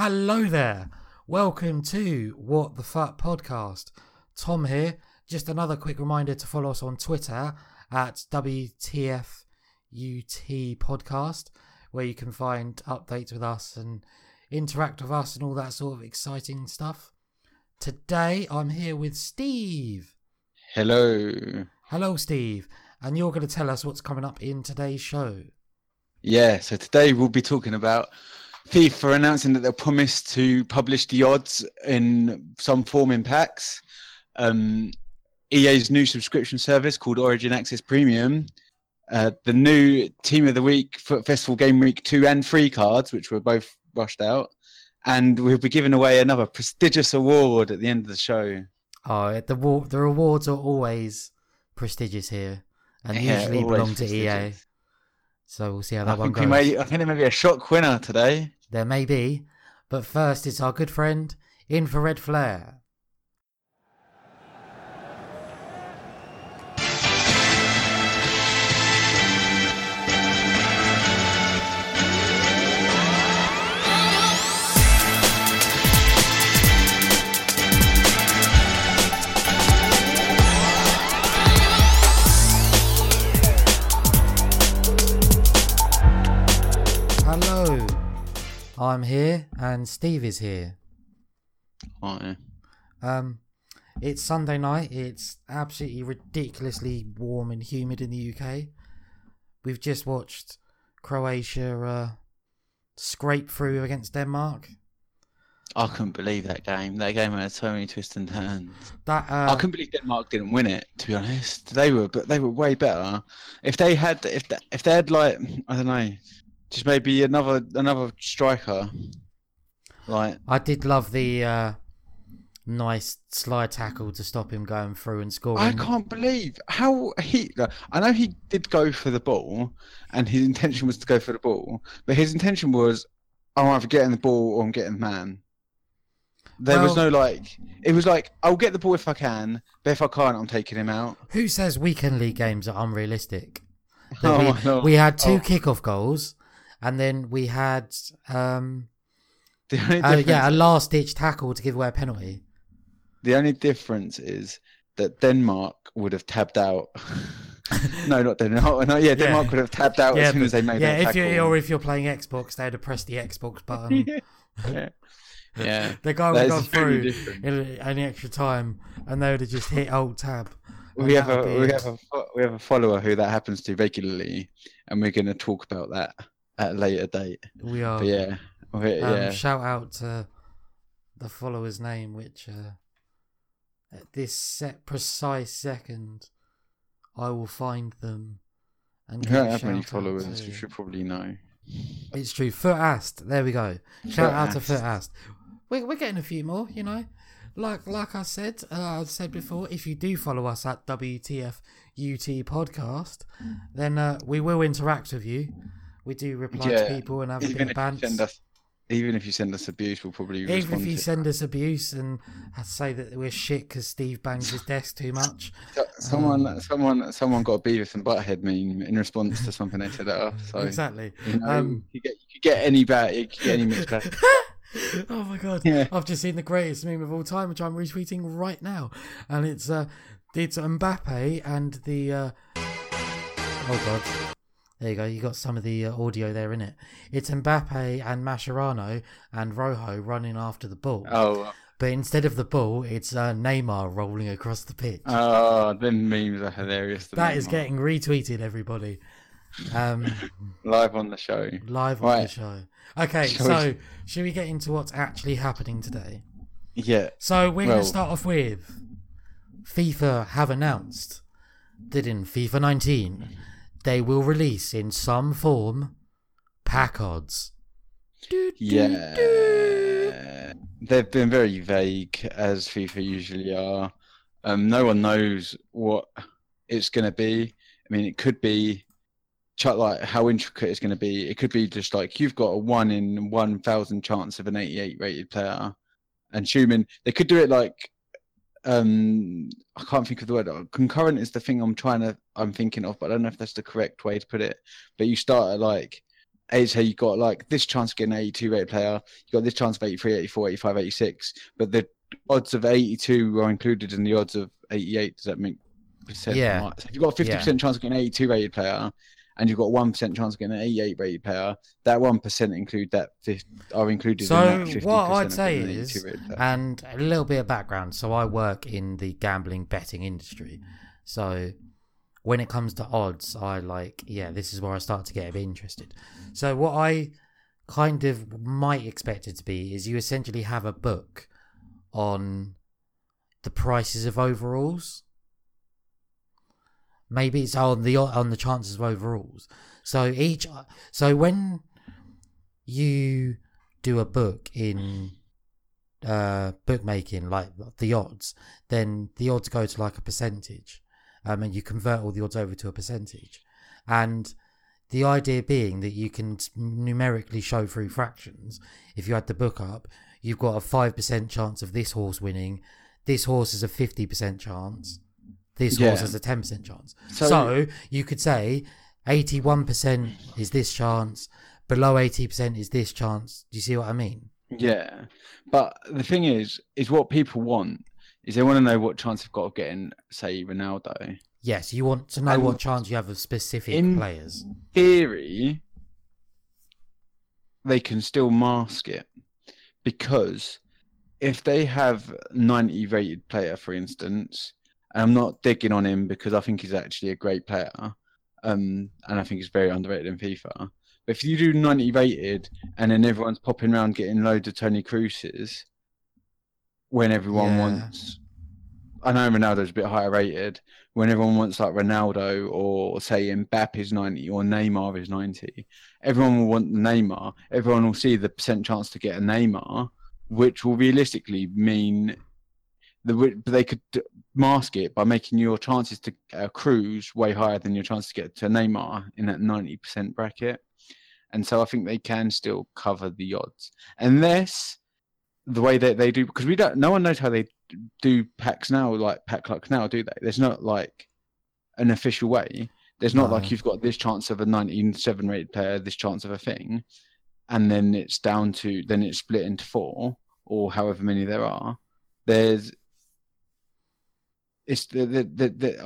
Hello there. Welcome to What the Fut podcast. Tom here. Just another quick reminder to follow us on Twitter at WTFUT podcast, where you can find updates with us and interact with us and all that sort of exciting stuff. Today I'm here with Steve. Hello. Hello, Steve. And you're going to tell us what's coming up in today's show. Yeah, so today we'll be talking about FIFA announcing that they'll promise to publish the odds in some form in packs, EA's new subscription service called Origin Access Premium, the new Team of the Week, Foot Festival Game Week 2 and 3 cards, which were both rushed out, and we'll be giving away another prestigious award at the end of the show. Oh, the awards are always prestigious here, and usually belong to EA. So we'll see how that one goes. I think there may be a shock winner today. There may be. But first, it's our good friend, Infrared Flare. I'm here and Steve is here. Hi. It's Sunday night. It's absolutely ridiculously warm and humid in the UK. We've just watched Croatia scrape through against Denmark. I couldn't believe that game. That game had so many twists and turns. I couldn't believe Denmark didn't win it. To be honest, they were way better. If they had like, I don't know. Just maybe another striker. Like I did love the nice slide tackle to stop him going through and scoring. I can't believe how I know he did go for the ball, and his intention was to go for the ball, but his intention was, I'm either getting the ball or I'm getting the man. There was no like. It was like, I'll get the ball if I can, but if I can't, I'm taking him out. Who says weekend league games are unrealistic? We had two kickoff goals. And then we had a last-ditch tackle to give away a penalty. The only difference is that Denmark would have tabbed out. No, not Denmark. No, yeah, Denmark would have tabbed out as soon as they made that tackle. If you're playing Xbox, they would have pressed the Xbox button. Yeah. The guy would have gone through in any extra time, and they would have just hit old tab. We have a follower who that happens to regularly, and we're going to talk about that at a later date. We are. But yeah. Shout out to the follower's name, which at this precise second, I will find them. And you don't have many followers, you should probably know. It's true. Footast. There we go. Shout out to Footast. We're getting a few more, you know. Like I said, before, if you do follow us at WTFUT podcast, then we will interact with you. We do reply to people and have a bit of banter. Even if you send us abuse, we'll probably respond. Even if you send us abuse and say that we're shit because Steve bangs his desk too much. Someone got a Beavis and Butthead meme in response to something they said at us. So, exactly. You know, you could get any mixed bag. Oh my god! Yeah. I've just seen the greatest meme of all time, which I'm retweeting right now, and it's Mbappe and the oh god. There you go. You got some of the audio there in it. It's Mbappe and Mascherano and Rojo running after the ball. Oh, but instead of the ball, it's Neymar rolling across the pitch. Oh, the memes are hilarious. That is getting retweeted, everybody. Live on the show. Okay, so should we get into what's actually happening today? Yeah. So we're going to start off with FIFA have announced that in FIFA 19. They will release in some form pack odds. They've been very vague, as FIFA usually are. No one knows what it's going to be. I mean, it could be like how intricate it's going to be. It could be just like you've got a 1 in 1,000 chance of an 88 rated player. And assuming they could do it like I can't think of the word. Concurrent is the thing I'm thinking of, but I don't know if that's the correct way to put it. But you start at like So you got like this chance of getting an 82 rated player, you got this chance of 83, 84, 85, 86, but the odds of 82 are included in the odds of 88. Does that make percent? Yeah. So if you've got a 50% chance of getting an 82 rated player, and you've got 1% chance of getting an 88 rated player, that 1% include that are included. So in that 50% what I'd say is, and a little bit of background. So I work in the gambling betting industry. So when it comes to odds, I like, this is where I start to get a bit interested. So what I kind of might expect it to be is you essentially have a book on the prices of overalls. Maybe it's on the chances of overalls. So when you do a book in bookmaking, like the odds, then the odds go to like a percentage, and you convert all the odds over to a percentage. And the idea being that you can numerically show through fractions. If you had the book up, you've got a 5% chance of this horse winning. This horse is a 50% chance. This horse has a 10% chance. So you could say 81% is this chance, below 80% is this chance. Do you see what I mean? Yeah. But the thing is what people want is they want to know what chance they've got of getting, say, Ronaldo. Yes, you want to know what chance you have of specific players. In theory, they can still mask it, because if they have 90 rated player, for instance, and I'm not digging on him because I think he's actually a great player, and I think he's very underrated in FIFA. But if you do 90 rated and then everyone's popping around getting loads of Tony Cruises when everyone wants... I know Ronaldo's a bit higher rated. When everyone wants like Ronaldo or say Mbappe's 90 or Neymar is 90, everyone will want Neymar. Everyone will see the percent chance to get a Neymar, which will realistically mean... They could mask it by making your chances to cruise way higher than your chances to get to Neymar in that 90% bracket. And so I think they can still cover the odds. Unless the way that they do, because no one knows how they do packs now, like pack luck now, do they? There's not like an official way. There's not like you've got this chance of a 97 rated player, this chance of a thing, and then it's down to, then it's split into four or however many there are. I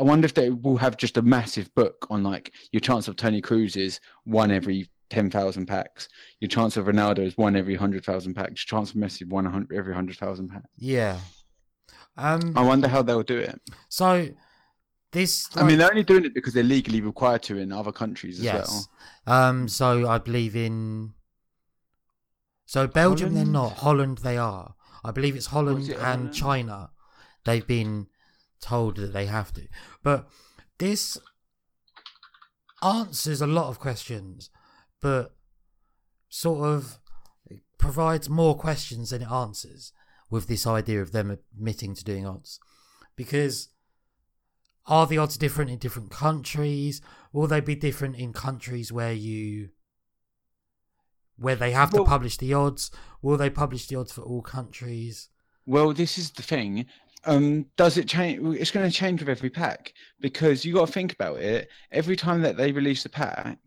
wonder if they will have just a massive book on like your chance of Tony Cruz is one every 10,000 packs, your chance of Ronaldo is one every 100,000 packs, your chance of Messi one every 100,000 packs. Yeah, I wonder how they'll do it. So this, I mean, they're only doing it because they're legally required to in other countries as well. So I believe Belgium Holland? They're not. Holland they are. I believe it's Holland and China. They've been told that they have to. But this answers a lot of questions, but sort of provides more questions than it answers with this idea of them admitting to doing odds. Because are the odds different in different countries? Will they be different in countries where they have to publish the odds? Will they publish the odds for all countries? Well, this is the thing. Does it change? It's going to change with every pack, because you got to think about it. Every time that they release a pack,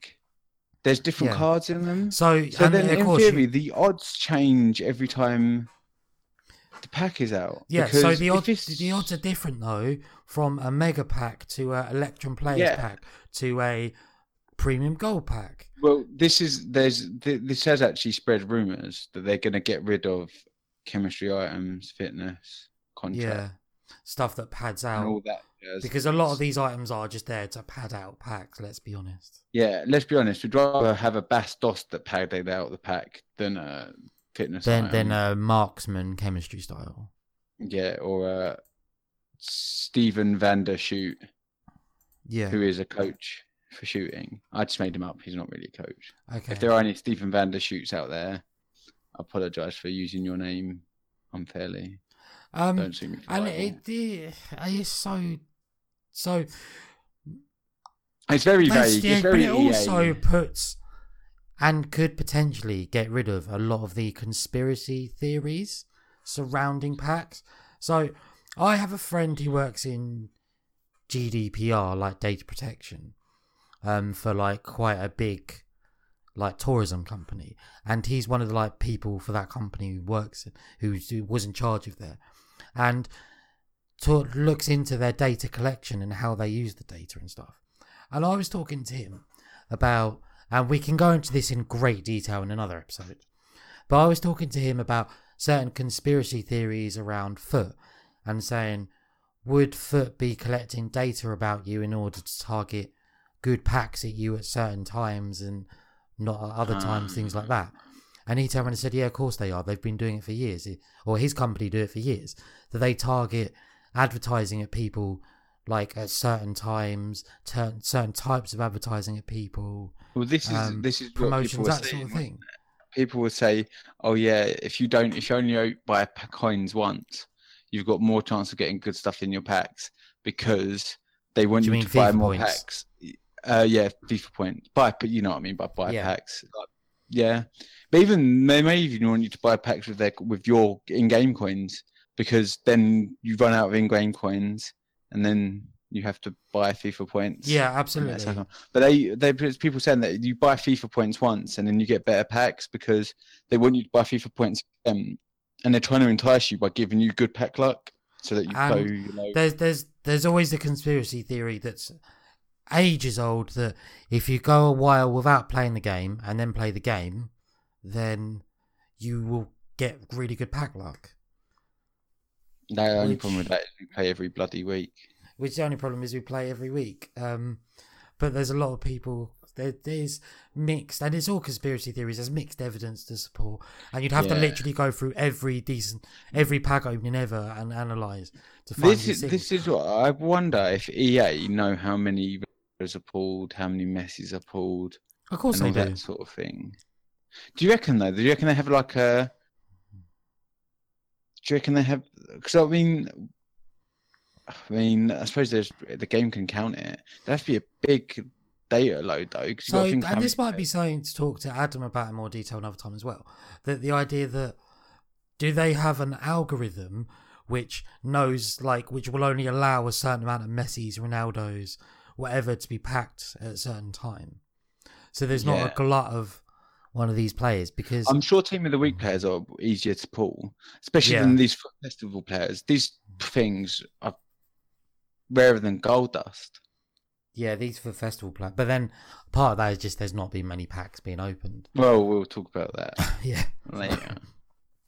there's different cards in them. So then in theory, the odds change every time the pack is out. Yeah, so the odds are different, though, from a mega pack to an Electrum Players pack to a premium gold pack. Well, this has actually spread rumors that they're going to get rid of chemistry items, fitness, contract, stuff that pads out, and all that jazz. Because a lot of these items are just there to pad out packs. Let's be honest. Yeah, let's be honest. We'd rather have a Bastos that padded out the pack than a fitness item. Than a marksman chemistry style. Yeah, or a Steven van der Shoot. Yeah, who is a coach for shooting. I just made him up. He's not really a coach. Okay. If there are any Steven van der Shoots out there, I apologise for using your name unfairly. Don't sue me for it's so. It's very vague. It's very EA. It also puts and could potentially get rid of a lot of the conspiracy theories surrounding packs. So I have a friend who works in GDPR, like data protection, for like quite a big like tourism company, and he's one of the like people for that company who works, who was in charge of that, and looks into their data collection and how they use the data and stuff. And I was talking to him about, and we can go into this in great detail in another episode, but I was talking to him about certain conspiracy theories around Foot and saying, would Foot be collecting data about you in order to target good packs at you at certain times and not at other times, things like that? And he turned around and said, yeah, of course they are. They've been doing it for years, or his company do it for years, that they target advertising at people like at certain times, certain types of advertising at people. Well, this is promotions, that sort of thing. People would say, oh yeah, if you only buy coins once, you've got more chance of getting good stuff in your packs, because they want you to buy more packs. Yeah, FIFA points. But you know what I mean by buy packs. Like, yeah. But even they may even want you to buy packs with your in-game coins, because then you run out of in-game coins and then you have to buy FIFA points. Yeah, absolutely. But there's people saying that you buy FIFA points once and then you get better packs, because they want you to buy FIFA points again. And they're trying to entice you by giving you good pack luck, so that you go. You know, there's always the conspiracy theory that's ages old, that if you go a while without playing the game and then play the game, then you will get really good pack luck. No, the only problem with that is we play every bloody week. Which the only problem is we play every week. But there's a lot of people. There's mixed, and it's all conspiracy theories. There's mixed evidence to support, and you'd have to literally go through every pack opening ever and analyze to find this is what I wonder, if EA know how many Ronaldos are pulled, how many Messis are pulled, of course, and they all do that sort of thing. Do you reckon they have like a? Do you reckon they have? Because I suppose the game can count it. That'd be a big data load, though. So, and this might be something to talk to Adam about in more detail another time as well. That the idea that, do they have an algorithm which knows, like, which will only allow a certain amount of Messis, Ronaldos, whatever, to be packed at a certain time? So there's not a glut of one of these players, because I'm sure Team of the Week players are easier to pull, especially than these Foot Festival players. These things are rarer than gold dust. Yeah, these for festival plans. But then part of that is just there's not been many packs being opened. Well, we'll talk about that. Yeah. Later.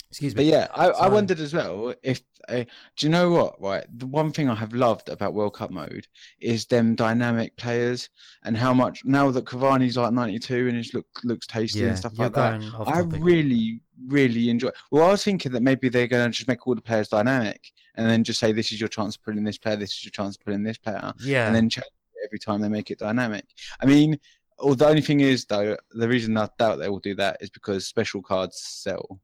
Excuse me. But yeah, I wondered as well if... do you know what, right? The one thing I have loved about World Cup mode is them dynamic players, and how much... Now that Cavani's like 92 and it looks tasty and stuff like that, I really, really enjoy... Well, I was thinking that maybe they're going to just make all the players dynamic and then just say, this is your chance to put in this player, this is your chance to put in this player. Yeah. And then... every time they make it dynamic. I mean, the only thing is, though, the reason I doubt they will do that is because special cards sell.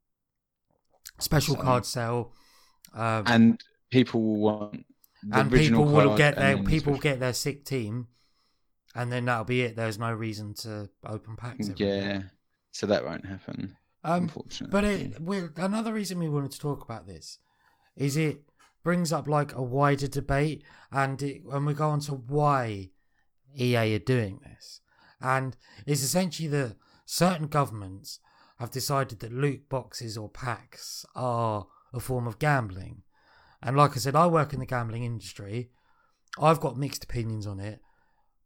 And people will want the original card. People will get their sick team, and then that'll be it. There's no reason to open packs. Yeah, so that won't happen, unfortunately. But another reason we wanted to talk about this is it brings up like a wider debate, and we go on to why EA are doing this. And it's essentially that certain governments have decided that loot boxes or packs are a form of gambling. And like I said, I work in the gambling industry. I've got mixed opinions on it.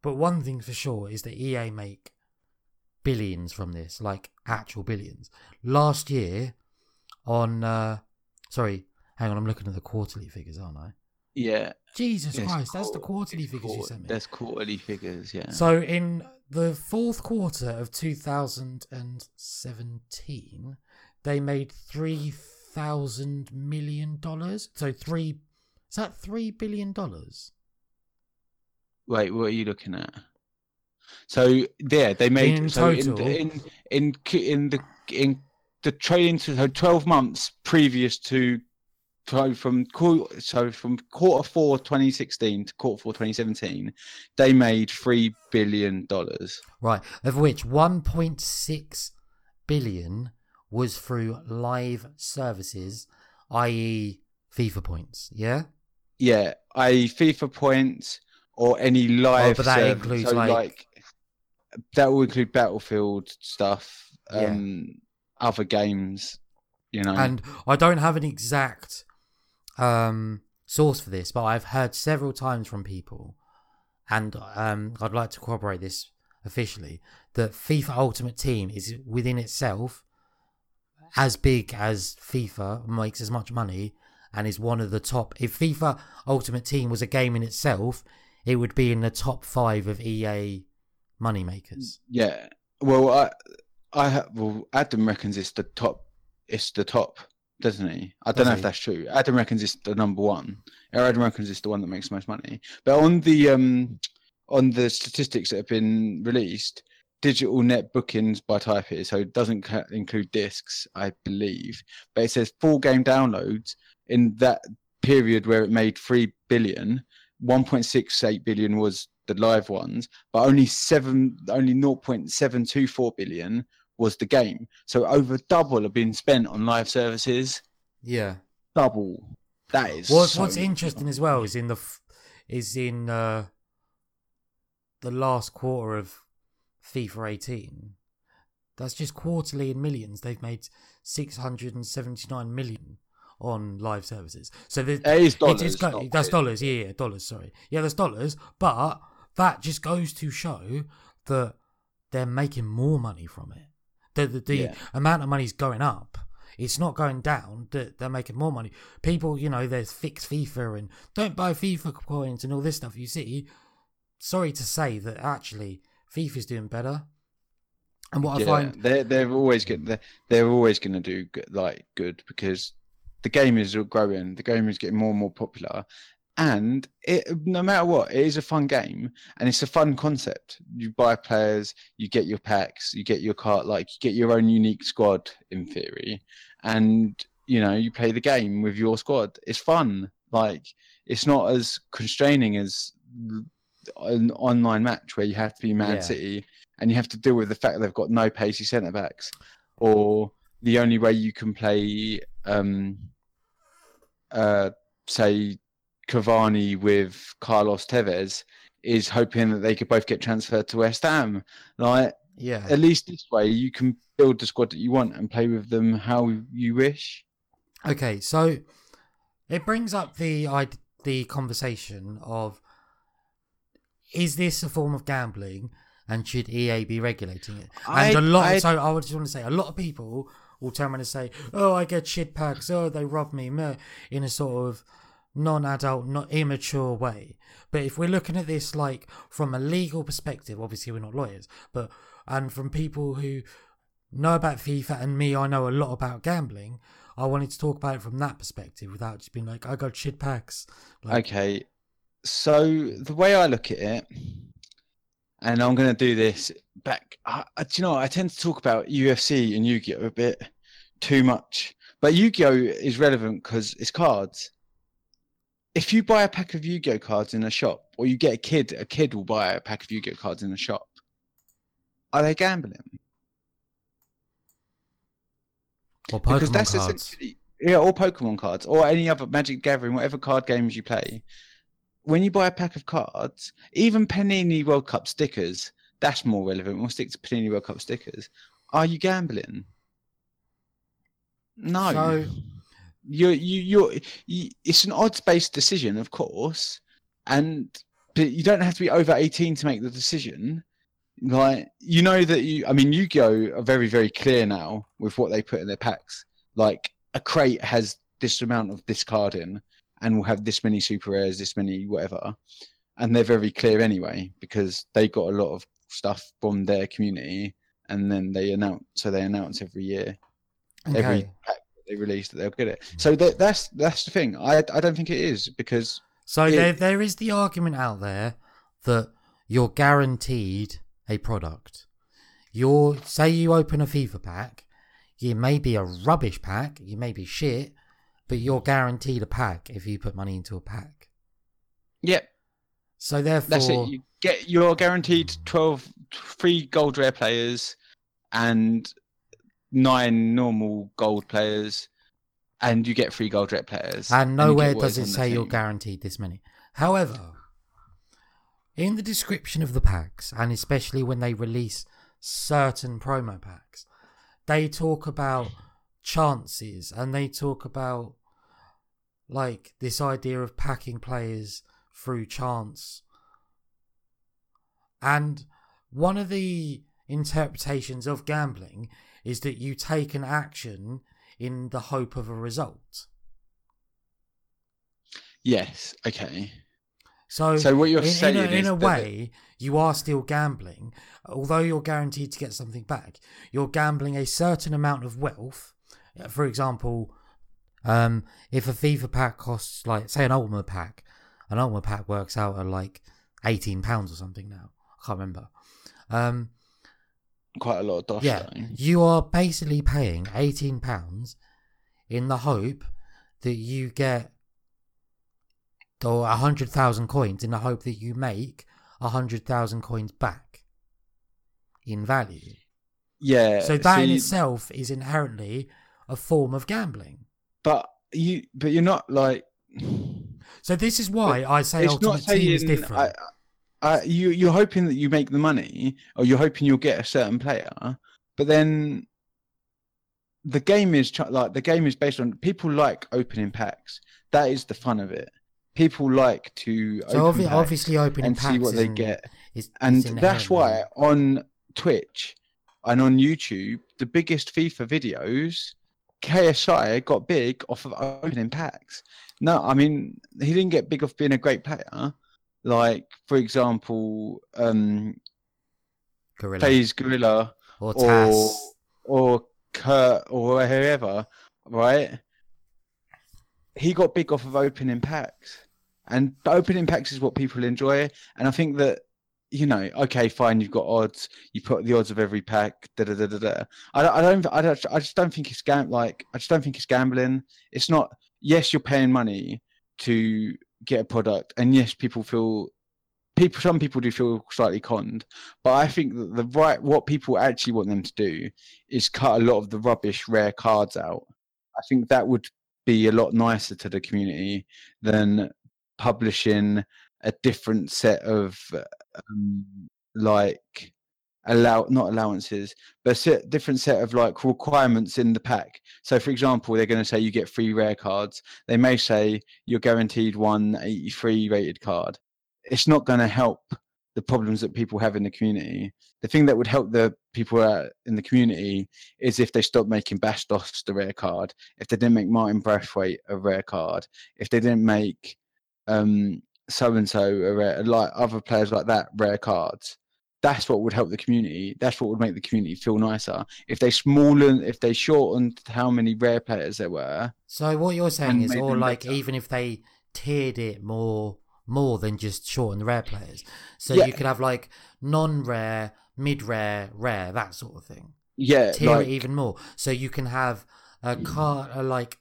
But one thing for sure is that EA make billions from this, like actual billions. Last year on... hang on, I'm looking at the quarterly figures, aren't I? Yeah. Jesus Christ, that's the quarterly figures you sent me. That's quarterly figures, yeah. So in the fourth quarter of 2017, they made $3,000 million. So is that $3 billion? Wait, what are you looking at? So, yeah, they made... In total... In the trading... So 12 months previous to... So from quarter four 2016 to quarter four 2017, they made $3 billion. Right, of which $1.6 billion was through live services, i.e. FIFA points, yeah? Yeah, i.e. FIFA points or any live service. But that includes like that will include Battlefield stuff, other games, you know. And I don't have an exact source for this, but I've heard several times from people, and I'd like to corroborate this officially, that FIFA Ultimate Team is within itself as big as FIFA, makes as much money, and is one of the top. If FIFA Ultimate Team was a game in itself, it would be in the top 5 of EA money makers. Yeah. Well, Adam reckons it's the top. It's the top, doesn't he? I don't know if that's true. Adam reckons it's the number one. Adam reckons it's the one that makes the most money. But on the statistics that have been released, digital net bookings by type here, so it doesn't include discs, I believe. But it says full game downloads in that period where it made 3 billion, 1.68 billion was the live ones, but only 0.724 billion was the game. So over double have been spent on live services. Yeah. Double. That is what's interesting as well is in the last quarter of FIFA 18. That's just quarterly in millions. They've made 679 million on live services. So that's dollars. But that just goes to show that they're making more money from it. The amount of money is going up. It's not going down. They're making more money. People, you know, there's fixed FIFA and don't buy FIFA coins and all this stuff you see. Sorry to say that actually FIFA's doing better. And what I find... They're always going to do good because the game is growing. The game is getting more and more popular. And no matter what, it is a fun game and it's a fun concept. You buy players, you get your packs, you get your cart, you get your own unique squad in theory. And, you know, you play the game with your squad. It's fun. It's not as constraining as an online match where you have to be Man City and you have to deal with the fact they've got no pacey centre-backs, or the only way you can play, say, Cavani with Carlos Tevez is hoping that they could both get transferred to West Ham. At least this way you can build the squad that you want and play with them how you wish. Okay, so it brings up the conversation of, is this a form of gambling and should EA be regulating it? I would just want to say, a lot of people will turn around and say, oh, I get shit packs, oh, they robbed me, in a sort of non-adult, not immature way. But if we're looking at this from a legal perspective, obviously we're not lawyers, but and from people who know about FIFA, and me, I know a lot about gambling, I wanted to talk about it from that perspective without just being I got shit packs. Okay, so the way I look at it, and I'm going to do this back, I tend to talk about UFC and Yu-Gi-Oh a bit too much, but Yu-Gi-Oh is relevant because it's cards. If you buy a pack of Yu-Gi-Oh cards in a shop, or you get a kid will buy a pack of Yu-Gi-Oh cards in a shop, are they gambling? Or Pokemon because that's cards. Essentially, or Pokemon cards, or any other Magic Gathering, whatever card games you play. When you buy a pack of cards, even Panini World Cup stickers, that's more relevant. We'll stick to Panini World Cup stickers. Are you gambling? No. So... it's an odds-based decision, of course, but you don't have to be over 18 to make the decision. Yu-Gi-Oh are very, very clear now with what they put in their packs. A crate has this amount of this card in, and will have this many super rares, this many whatever. And they're very clear anyway, because they got a lot of stuff from their community, and then they announce every year, every pack they release that they'll get it. So that's the thing. I don't think it is, because... So there is the argument out there that you're guaranteed a product. Say you open a FIFA pack, you may be a rubbish pack, you may be shit, but you're guaranteed a pack if you put money into a pack. Yep. So therefore... That's it. You're guaranteed 3 gold rare players and 9 normal gold players, and you get 3 gold rep players. And nowhere does it say you're guaranteed this many. However, in the description of the packs, and especially when they release certain promo packs, they talk about chances and they talk about like this idea of packing players through chance. And one of the interpretations of gambling is that you take an action in the hope of a result. Yes, okay. So what you're saying is... In a way, you are still gambling. Although you're guaranteed to get something back, you're gambling a certain amount of wealth. For example, if a FIFA pack costs, like, say, an Ultima pack works out at, like, £18 or something now. I can't remember. Quite a lot of dosh. Yeah, though. You are basically paying £18 in the hope that you get... or 100,000 coins in the hope that you make 100,000 coins back in value. Yeah. So that in itself is inherently a form of gambling. But you're not like... So this is why I say Ultimate Team is different. You're hoping that you make the money, or you're hoping you'll get a certain player, but then the game is based on... People like opening packs. That is the fun of it. People like to open packs see what they get. And that's why on Twitch and on YouTube, the biggest FIFA videos, KSI got big off of opening packs. No, I mean, he didn't get big off being a great player. Like, for example, Gorilla or Tass or Kurt or whoever, right? He got big off of opening packs. And opening packs is what people enjoy. And I think that, you know, okay, fine, you've got odds. You put the odds of every pack. I just don't think it's gambling. It's not. Yes, you're paying money to get a product, and yes, some people do feel slightly conned. But I think that what people actually want them to do is cut a lot of the rubbish rare cards out. I think that would be a lot nicer to the community than publishing a different set of different set of like requirements in the pack. So for example, they're going to say you get 3 rare cards. They may say you're guaranteed one 83 rated card. It's not going to help the problems that people have in the community. The thing that would help the people in the community is if they stopped making Bastos the rare card, if they didn't make Martin Braithwaite a rare card, if they didn't make like other players like that rare cards. That's what would help the community. That's what would make the community feel nicer. If they shortened how many rare players there were. So what you're saying is, or like better, even if they tiered it more than just shorten the rare players, so yeah, you could have like non-rare, mid-rare, rare, that sort of thing. Yeah, tier it even more, so you can have a card like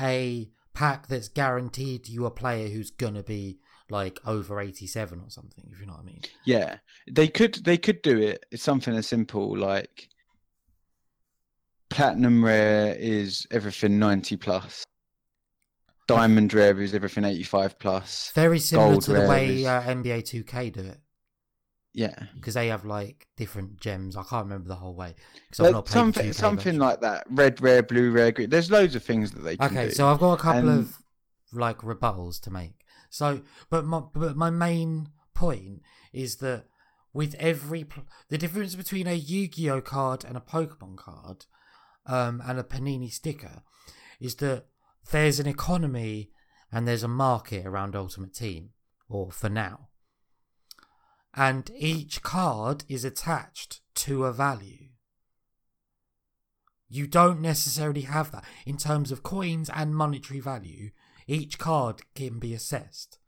a pack that's guaranteed you a player who's gonna be like over 87 or something, if you know what I mean. Yeah, they could do it. It's something as simple like platinum rare is everything 90 plus, diamond rare is everything 85 plus. Very similar to the way NBA 2K do it. Yeah, because they have like different gems. I can't remember the whole way because I've not played something like that. Red rare, blue rare, green. There's loads of things that they can do. Okay, so I've got a couple of like rebuttals to make. So, but my main point is that with the difference between a Yu-Gi-Oh card and a Pokemon card, and a Panini sticker, is that there's an economy and there's a market around Ultimate Team, or for now. And each card is attached to a value. You don't necessarily have that in terms of coins and monetary value. Each card can be assessed,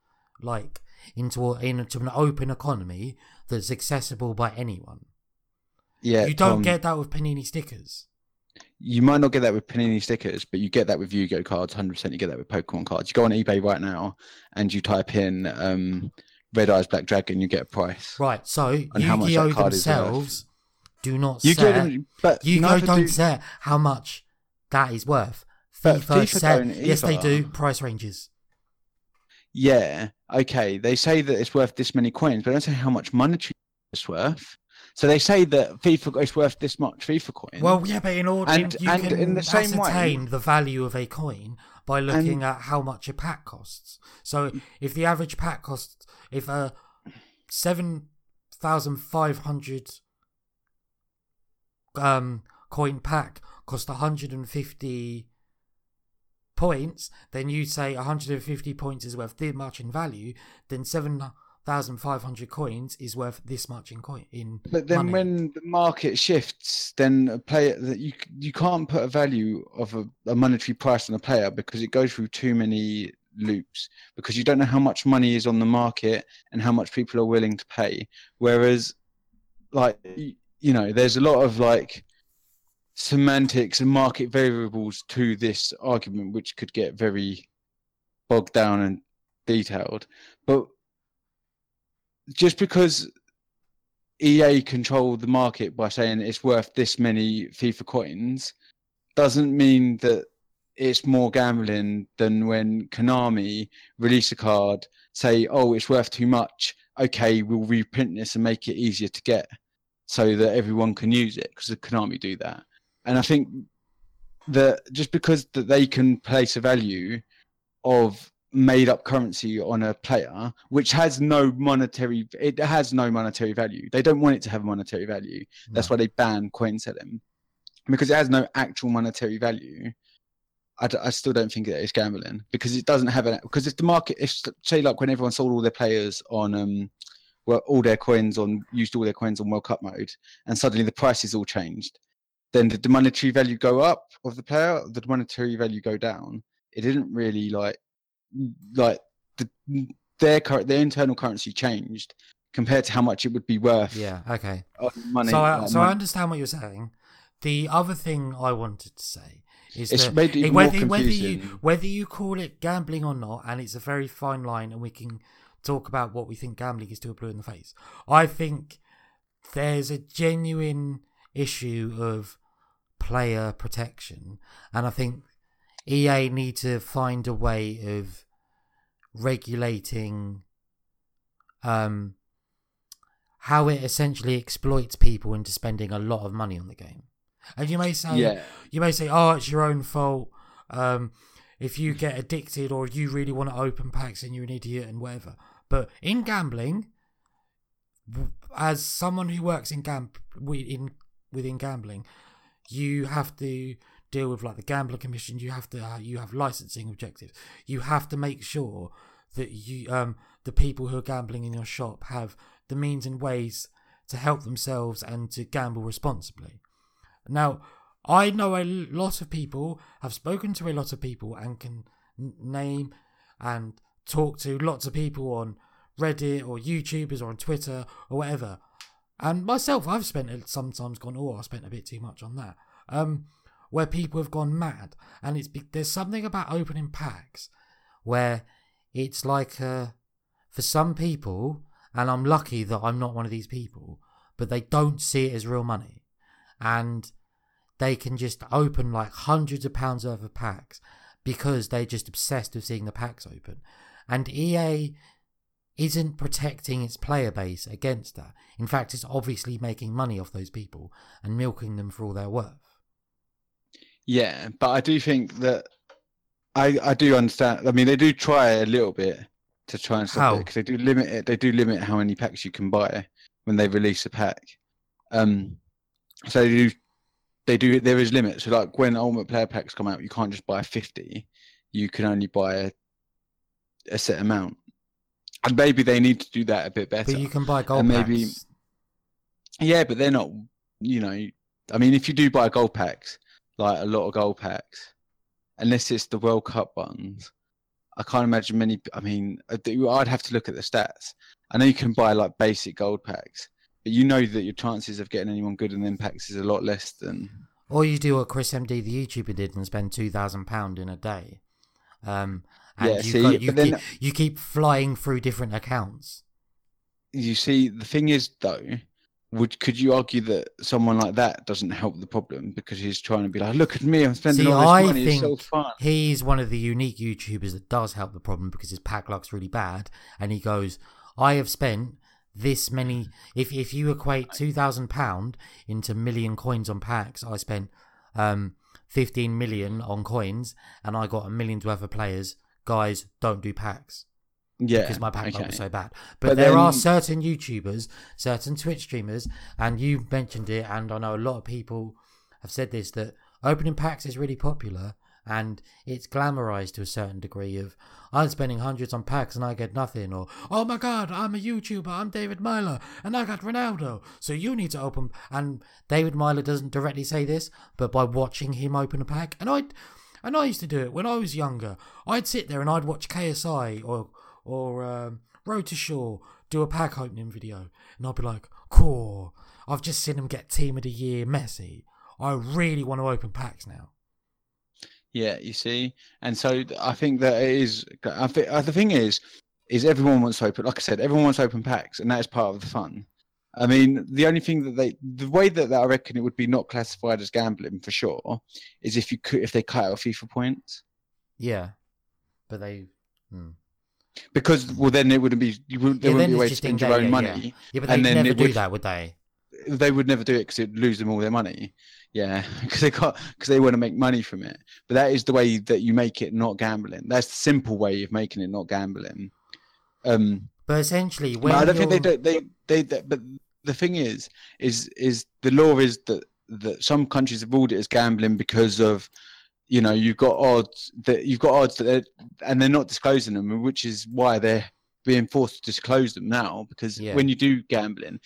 like into an open economy that's accessible by anyone. Yeah, you don't get that with Panini stickers. You might not get that with Panini stickers, but you get that with Yu-Gi-Oh cards. 100%, you get that with Pokemon cards. You go on eBay right now and you type in Red Eyes Black Dragon, you get a price. Right, so Yu-Gi-Oh themselves do not set... Yu-Gi-Oh don't set how much that is worth. FIFA set... Yes, they do. Price ranges. yeah, okay, they say that it's worth this many coins, but they don't say how much monetary it's worth. So they say that FIFA is worth this much FIFA coin. Well, yeah, but in order you can ascertain the value of a coin by looking at how much a pack costs. So if the average pack costs, if a 7,500 coin pack costs 150 points, then you say 150 points is worth this much in value, then 7,500 coins is worth this much in coin in. But then money. When the market shifts, then a player that you can't put a value of a monetary price on a player because it goes through too many loops, because you don't know how much money is on the market and how much people are willing to pay. Whereas, like, you know, there's a lot of like semantics and market variables to this argument, which could get very bogged down and detailed. But just because EA control the market by saying it's worth this many FIFA coins doesn't mean that it's more gambling than when Konami release a card, say, oh, it's worth too much, okay, we'll reprint this and make it easier to get so that everyone can use it, because Konami do that. And I think that just because that they can place a value of made-up currency on a player, which has no monetary, it has no monetary value. They don't want it to have monetary value. No. That's why they ban coin selling, because it has no actual monetary value. I still don't think that it's gambling, because it doesn't have an. Because if the market, if say like when everyone sold all their players on, well, all their coins on, used all their coins on World Cup mode, and suddenly the prices all changed, then did the monetary value go up of the player? Or did the monetary value go down? It didn't really their internal currency changed compared to how much it would be worth. Yeah, okay. Money, I understand what you're saying. The other thing I wanted to say is it's that made it whether you call it gambling or not, and it's a very fine line, and we can talk about what we think gambling is to a blue in the face. I think there's a genuine issue of player protection, and I think EA need to find a way of regulating how it essentially exploits people into spending a lot of money on the game. And you may say, oh, it's your own fault. If you get addicted or you really want to open packs and you're an idiot and whatever. But in gambling, as someone who works within gambling, you have to deal with like the gambler commission. You have licensing objectives. You have to make sure that you the people who are gambling in your shop have the means and ways to help themselves and to gamble responsibly. Now, I know a lot of people, have spoken to a lot of people, and can name and talk to lots of people on Reddit or YouTubers or on Twitter or whatever. And myself, I've I spent a bit too much on that. Where people have gone mad, and there's something about opening packs where it's like for some people, and I'm lucky that I'm not one of these people, but they don't see it as real money, and they can just open like hundreds of pounds worth of packs because they're just obsessed with seeing the packs open. And EA isn't protecting its player base against that. In fact, it's obviously making money off those people and milking them for all their worth. Yeah, but I do think that I do understand. I mean, they do try a little bit to try and stop it, because they do limit it. They do limit how many packs you can buy when they release a pack. So they do. There is limits. So like when Ultimate Player packs come out, you can't just buy 50. You can only buy a set amount. And maybe they need to do that a bit better. But you can buy gold packs. Yeah, but they're not. You know, I mean, if you do buy gold packs. Like a lot of gold packs, unless it's the World Cup ones. I can't imagine many. I mean, I'd have to look at the stats. I know you can buy like basic gold packs, but you know that your chances of getting anyone good in them packs is a lot less than. Or you do what Chris MD, the YouTuber, did and spend £2,000 in a day. You keep flying through different accounts. You see, the thing is though, could you argue that someone like that doesn't help the problem because he's trying to be like, look at me, I'm spending all this money, it's so fun. He's one of the unique YouTubers that does help the problem because his pack luck's really bad, and he goes, I have spent this many. If you equate £2,000 into million coins on packs, I spent 15 million on coins, and I got a million's worth of players. Guys, don't do packs. Yeah, because my pack luck was so bad. But there are certain YouTubers, certain Twitch streamers, and you mentioned it, and I know a lot of people have said this, that opening packs is really popular and it's glamorized to a certain degree of, I'm spending hundreds on packs and I get nothing, or, oh my God, I'm a YouTuber, I'm David Myler and I got Ronaldo, so you need to open. And David Myler doesn't directly say this, but by watching him open a pack, and I used to do it when I was younger. I'd sit there and I'd watch KSI or Road to Shore do a pack opening video, and I'll be like, cool, I've just seen him get Team of the Year Messi, I really want to open packs now. Yeah, you see, and so I think that it is. I think the thing is everyone wants to open. Like I said, everyone wants to open packs, and that is part of the fun. I mean, the only thing that the way that I reckon it would be not classified as gambling for sure is if they cut out FIFA points. Yeah, but they. Because then it wouldn't be there wouldn't be a way to spend your own money. Yeah. But they'd never do that, would they? They would never do it because it'd lose them all their money. Yeah, because they want to make money from it. But that is the way that you make it not gambling. That's the simple way of making it not gambling. But essentially, when I don't think they. But the thing is the law is that some countries have ruled it as gambling because of. You know, you've got odds that, and they're not disclosing them, which is why they're being forced to disclose them now. Because when you do gambling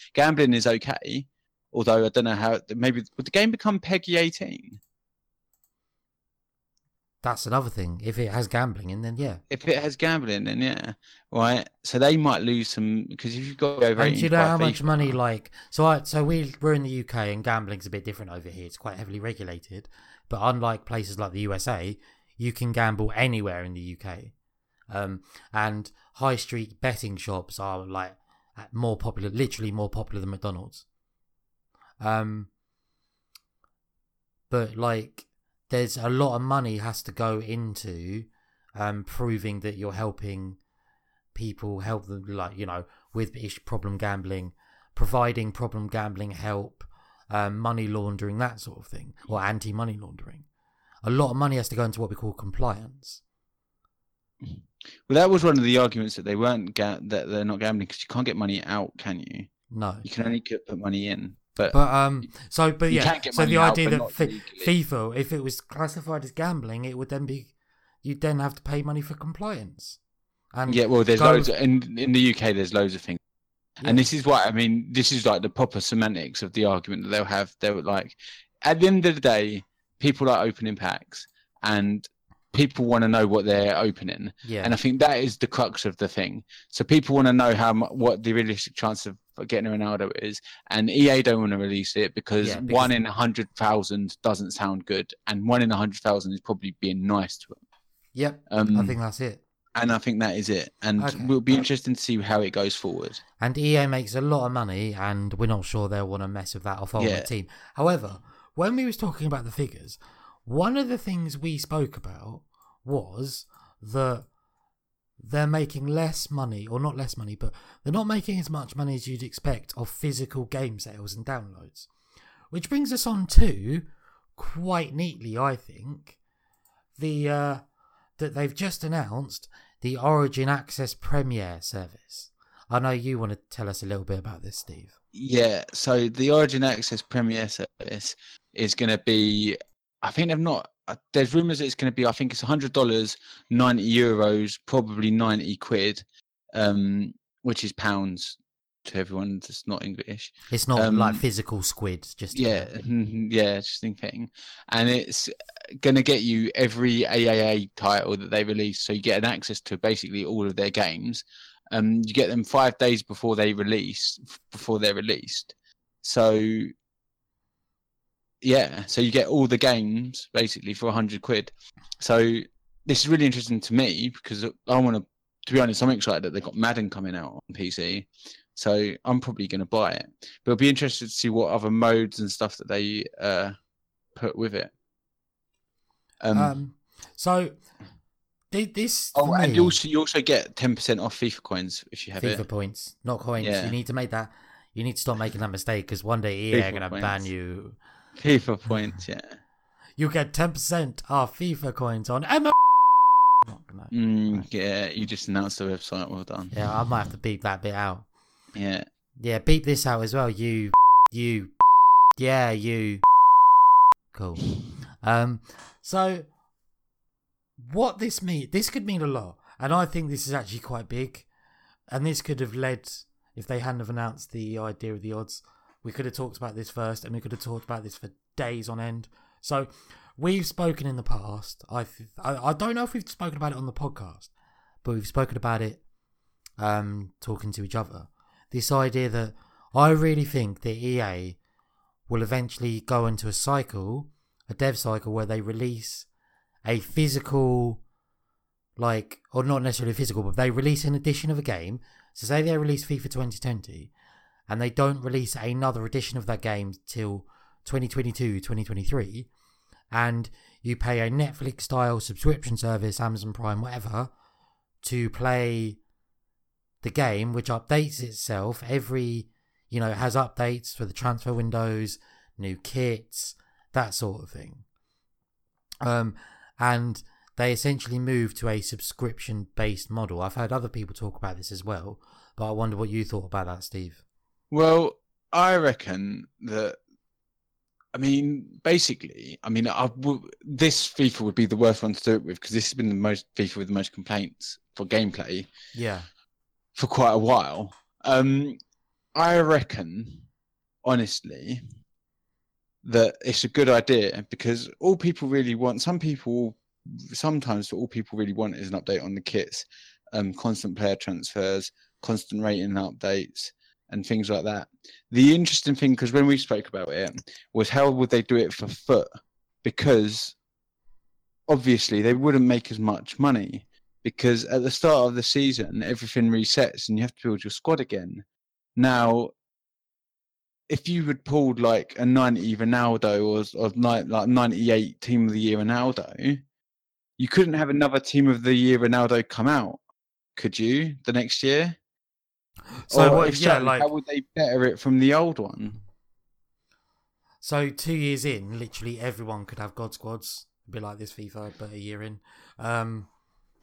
is okay. Although I don't know how. Maybe would the game become Peggy 18? That's another thing. If it has gambling in, then yeah. Right. So they might lose some because if you've got over. And do you know how much money? Like so we're in the UK and gambling's a bit different over here. It's quite heavily regulated. But unlike places like the USA, you can gamble anywhere in the UK. And high street betting shops are like more popular, literally more popular than McDonald's. But like there's a lot of money has to go into proving that you're helping people, help them, like, you know, with problem gambling, providing problem gambling help. Money laundering, that sort of thing, or anti-money laundering. A lot of money has to go into what we call compliance. Well, that was one of the arguments that they're not gambling because you can't get money out, can you? No, you can only put money in. So the idea that FIFA, if it was classified as gambling, it would then be you'd then have to pay money for compliance. And yeah, well, there's loads in the UK. There's loads of things. And this is why, I mean, this is like the proper semantics of the argument that they'll have. They were like, at the end of the day, people are opening packs and people want to know what they're opening. Yeah. And I think that is the crux of the thing. So people want to know what the realistic chance of getting Ronaldo is. And EA don't want to release it because 1 in 100,000 doesn't sound good. And 1 in 100,000 is probably being nice to him. Yep. I think that's it. And I think that is it. And it'll be interesting to see how it goes forward. And EA makes a lot of money, and we're not sure they'll want to mess with that or fold the team. However, when we was talking about the figures, one of the things we spoke about was that they're making less money, or not less money, but they're not making as much money as you'd expect of physical game sales and downloads. Which brings us on to, quite neatly, I think, that they've just announced the Origin Access Premier service. I know you want to tell us a little bit about this, Steve. Yeah, so the Origin Access Premier service is going to be, I think they've not, there's rumours that it's going to be, I think it's $100, €90, probably £90, which is pounds to everyone that's not English. It's not like physical squids, just interesting thing. And it's going to get you every AAA title that they release, so you get an access to basically all of their games. You get them 5 days before they're released. So yeah, so you get all the games basically for £100. So this is really interesting to me because I want to be honest, I'm excited that they've got Madden coming out on PC. So I'm probably going to buy it. But I'll be interested to see what other modes and stuff that they put with it. So this. Oh, and you also get 10% off FIFA coins if you have FIFA it. FIFA points, not coins. Yeah. You need to make that. You need to stop making that mistake because one day EA are going to ban you. FIFA points, yeah. You get 10% off FIFA coins on Emma. Yeah, you just announced the website. Well done. Yeah, I might have to beep that bit out. Yeah. Yeah, beep this out as well. You. Cool. So, what this means, this could mean a lot. And I think this is actually quite big. And this could have led, if they hadn't have announced the idea of the odds, we could have talked about this first, and we could have talked about this for days on end. So, we've spoken in the past. I don't know if we've spoken about it on the podcast, but we've spoken about it talking to each other. This idea that I really think that EA will eventually go into a cycle, a dev cycle, where they release a physical, like, or not necessarily physical, but they release an edition of a game. So say they release FIFA 2020 and they don't release another edition of that game till 2022, 2023. And you pay a Netflix style subscription service, Amazon Prime, whatever, to play the game, which updates itself every, you know, has updates for the transfer windows, new kits, that sort of thing. And they essentially move to a subscription-based model. I've heard other people talk about this as well, but I wonder what you thought about that, Steve. Well, I reckon that, I mean, basically, I mean, this FIFA would be the worst one to do it with because this has been the most FIFA with the most complaints for gameplay. Yeah. For quite a while. I reckon, honestly, that it's a good idea because all people really want, all people really want is an update on the kits, constant player transfers, constant rating updates, and things like that. The interesting thing, because when we spoke about it, was how would they do it for foot? Because obviously they wouldn't make as much money. Because at the start of the season, everything resets and you have to build your squad again. Now, if you had pulled like a 90 Ronaldo or 98 Team of the Year Ronaldo, you couldn't have another Team of the Year Ronaldo come out, could you, the next year? So, how would they better it from the old one? So, 2 years in, literally everyone could have God squads. It'd be like this FIFA, but a year in.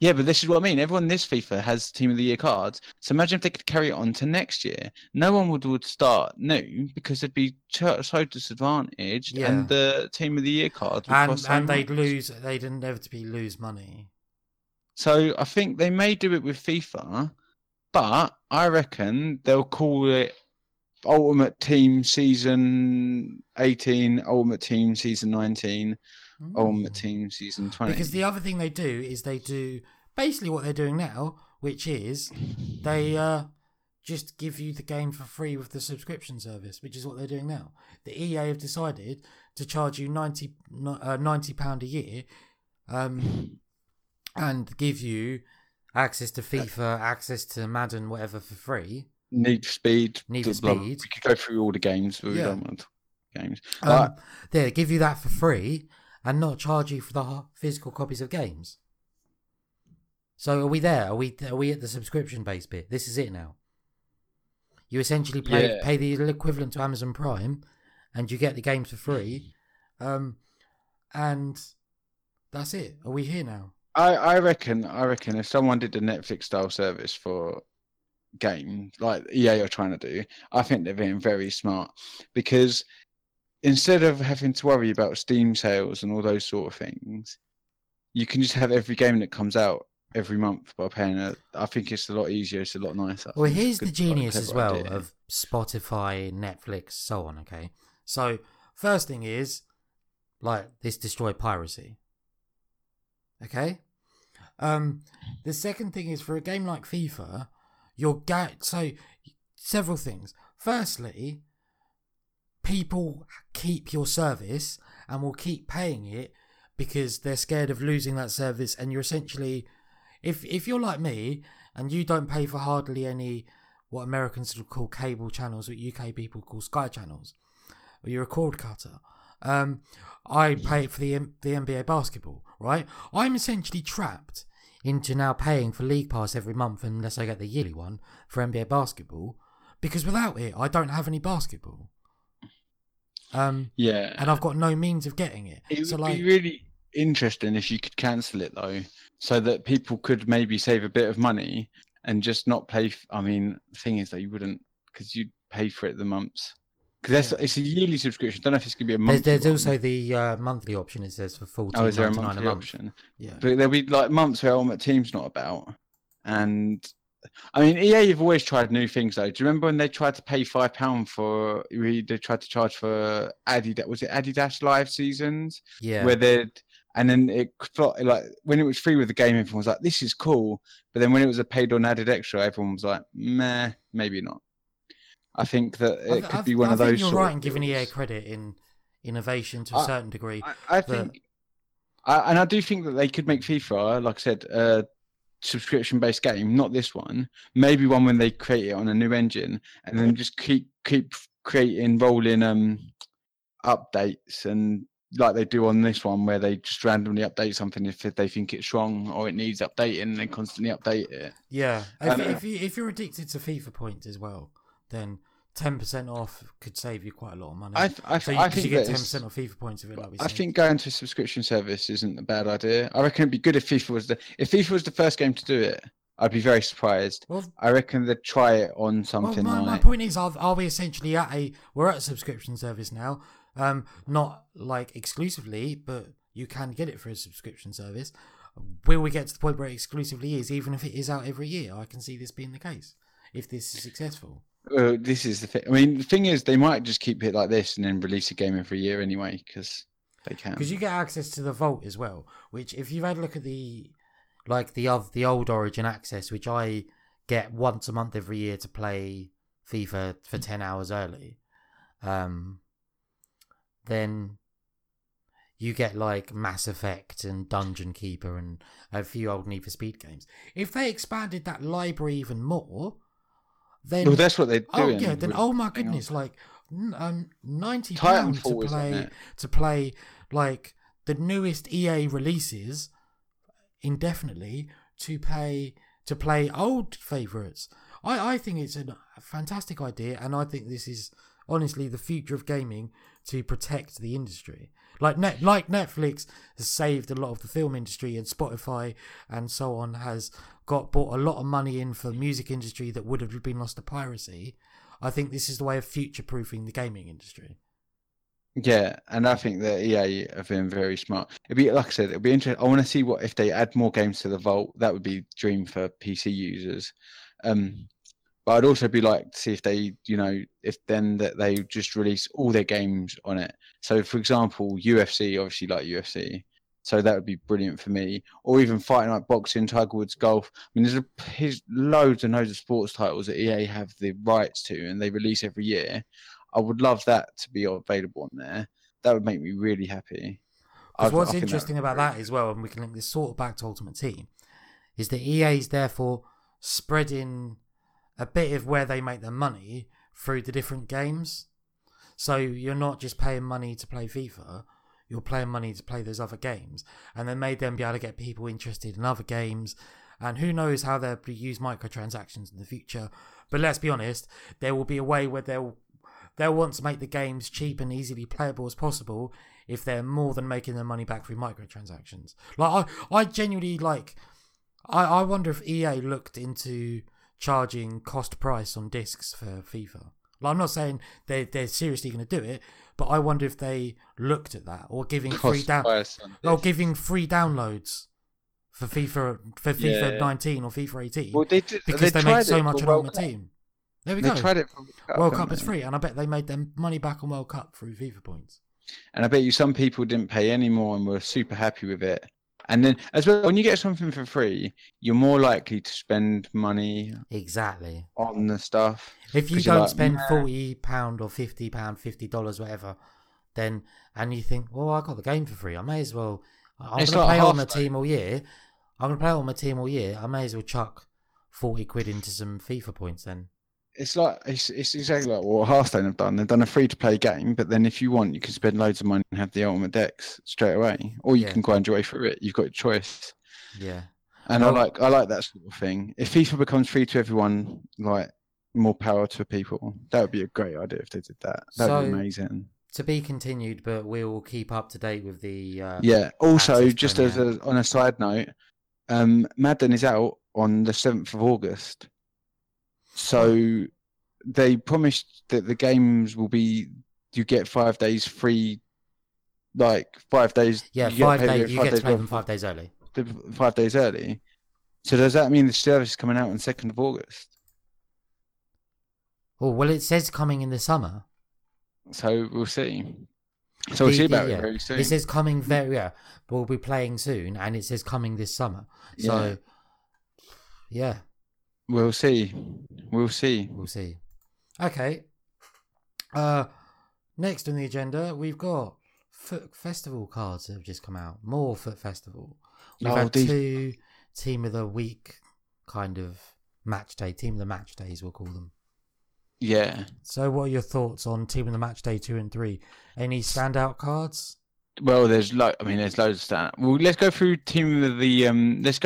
Yeah, but this is what I mean. Everyone in this FIFA has Team of the Year cards. So imagine if they could carry it on to next year. No one would start new because they'd be so disadvantaged, yeah. And the Team of the Year card would cost so much. They'd inevitably lose money. So I think they may do it with FIFA, but I reckon they'll call it Ultimate Team Season 18, Ultimate Team Season 19, Ultimate Team Season 20. Because the other thing they do is they do basically what they're doing now, which is they just give you the game for free with the subscription service, which is what they're doing now. The EA have decided to charge you £90 a year and give you access to FIFA, access to Madden, whatever for free. Need for Speed. We could go through all the games, but we don't want games. They give you that for free. And not charge you for the physical copies of games. So are we there? Are we at the subscription-based bit? This is it now. You essentially pay the equivalent to Amazon Prime, and you get the games for free, and that's it. Are we here now? I reckon if someone did a Netflix-style service for game, like EA are trying to do, I think they're being very smart because instead of having to worry about Steam sales and all those sort of things, you can just have every game that comes out every month by paying it. I think it's a lot easier. It's a lot nicer. Well, here's the genius as well of Spotify, Netflix, so on, okay? So, first thing is, like, this destroyed piracy. Okay? The second thing is, for a game like FIFA, so, several things. Firstly, people keep your service and will keep paying it because they're scared of losing that service. And you're essentially, if you're like me and you don't pay for hardly any what Americans would call cable channels, what UK people call Sky channels, or your record cutter. I pay for the NBA basketball, right? I'm essentially trapped into now paying for League Pass every month, unless I get the yearly one, for NBA basketball, because without it, I don't have any basketball. Yeah. And I've got no means of getting it. It would be really interesting if you could cancel it, though, so that people could maybe save a bit of money and just not pay. I mean, the thing is that you wouldn't, because you'd pay for it the months. Because it's a yeyearly subscription. I don't know if it's going to be a monthly. There's also the monthly option. It says for $14.99 a month. Oh, is there a monthly option? Yeah. But there'll be like months where Ultimate Team's not about. And I mean, EA have always tried new things though. Do you remember when they tried to pay £5 for? They tried to charge for Adidas. Was it Adidas Live seasons? Yeah. Where they'd, and then it like when it was free with the game, everyone was like, "This is cool." But then when it was a paid-on added extra, everyone was like, "Meh, maybe not." I think that it could be one of those. I think you're right in giving EA credit in innovation to a certain degree. I do think that they could make FIFA, like I said, a subscription-based game, not this one. Maybe one when they create it on a new engine, and then just keep creating rolling updates, and like they do on this one, where they just randomly update something if they think it's wrong or it needs updating, and they constantly update it. Yeah, if you're addicted to FIFA points as well, then 10% off could save you quite a lot of money. I think you get 10% off FIFA points of it. Like I think going to a subscription service isn't a bad idea. I reckon it'd be good if FIFA was the first game to do it. I'd be very surprised. Well, I reckon they'd try it on something. Well, my point is, are we essentially we're at a subscription service now? Not like exclusively, but you can get it for a subscription service. Will we get to the point where it exclusively is, even if it is out every year? I can see this being the case if this is successful. This is the thing. I mean, the thing is, they might just keep it like this and then release a game every year anyway, because they can. Because you get access to the vault as well, which, if you've had a look at the old Origin access, which I get once a month every year to play FIFA for 10 hours early, then you get like Mass Effect and Dungeon Keeper and a few old Need for Speed games. If they expanded that library even more. Then, well, that's what they do. Oh yeah, then oh my goodness, like £90 to play like the newest EA releases indefinitely, to play old favourites. I think it's a fantastic idea, and I think this is honestly the future of gaming, to protect the industry. Like Netflix has saved a lot of the film industry, and Spotify and so on has bought a lot of money in for the music industry that would have been lost to piracy. I think this is the way of future-proofing the gaming industry. Yeah, and I think that EA have been very smart. It'd be, like I said, it'd be interesting. I want to see what if they add more games to the vault. That would be a dream for PC users. But I'd also be like to see if they, you know, if then that they just release all their games on it. So, for example, UFC, obviously like UFC. So that would be brilliant for me. Or even fighting like boxing, Tiger Woods, golf. I mean, there's loads and loads of sports titles that EA have the rights to and they release every year. I would love that to be available on there. That would make me really happy. Because what's interesting about that as well, and we can link this sort of back to Ultimate Team, is that EA is therefore spreading a bit of where they make their money through the different games. So you're not just paying money to play FIFA, you're paying money to play those other games. And they made them be able to get people interested in other games. And who knows how they'll use microtransactions in the future. But let's be honest, there will be a way where they'll want to make the games cheap and easily playable as possible if they're more than making their money back through microtransactions. Like, I genuinely, like, I wonder if EA looked into charging cost price on discs for FIFA. Like, I'm not saying they're seriously going to do it, but I wonder if they looked at that, or giving free downloads for FIFA 19 or FIFA 18 because they make so much on Ultimate Team. There we go. They tried it for World Cup is free, and I bet they made their money back on World Cup through FIFA points. And I bet you some people didn't pay any more and were super happy with it. And then, as well, when you get something for free, you're more likely to spend money exactly on the stuff. If you don't spend £40 or £50, $50, whatever, then and you think, well, I got the game for free, I may as well. I'm going to play on my team all year. I may as well chuck £40 into some FIFA points then. It's like it's exactly like what Hearthstone have done. They've done a free-to-play game, but then if you want, you can spend loads of money and have the ultimate decks straight away, or you can grind your way through it. You've got your choice. Yeah, and I like that sort of thing. If FIFA becomes free to everyone, like more power to people. That would be a great idea if they did that. That'd be amazing. To be continued, but we will keep up to date with the. Also, just as on a side note, Madden is out on the 7th of August. So they promised that the games will be, you get 5 days free, like 5 days. Yeah, you get to play them 5 days early. 5 days early. So does that mean the service is coming out on the 2nd of August? Oh, well, it says coming in the summer. So we'll see. So we'll see about it very soon. It says coming we'll be playing soon, and it says coming this summer. So, yeah. We'll see. Okay. Next on the agenda, we've got Foot Festival cards that have just come out. More Foot Festival. We've had two Team of the Week kind of match day. Team of the Match Days, we'll call them. Yeah. So what are your thoughts on Team of the Match Day 2 and 3? Any standout cards? Well, there's loads of standout. Well, let's go through let's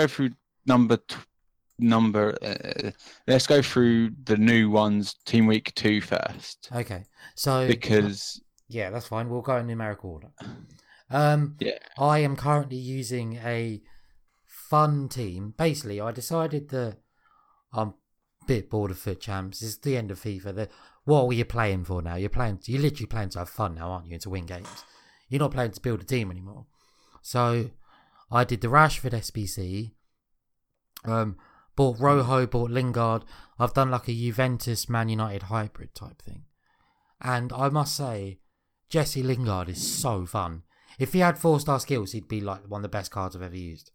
go through the new ones, Team Week 2 first. Okay. So because yeah, that's fine. We'll go in numerical order. I am currently using a fun team. Basically, I decided that I'm a bit bored of Foot Champs. It's the end of FIFA. What are you playing for now? You're literally playing to have fun now, aren't you? And to win games. You're not playing to build a team anymore. So I did the Rashford SBC. Bought Rojo, bought Lingard. I've done like a Juventus-Man United hybrid type thing. And I must say, Jesse Lingard is so fun. If he had 4-star skills, he'd be like one of the best cards I've ever used.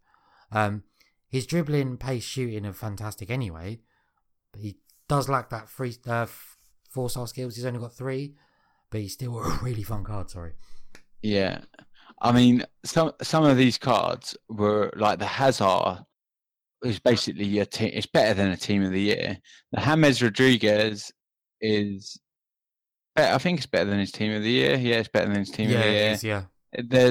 His dribbling, pace, shooting are fantastic anyway. But he does lack that 4-star skills. He's only got 3. But he's still a really fun card, Yeah. I mean, some of these cards were like the Hazard. It's basically a team. It's better than a team of the year. The James Rodriguez is better. I think it's better than his team of the year. Yeah, it's better than his team of the year. Yeah, it is, yeah. There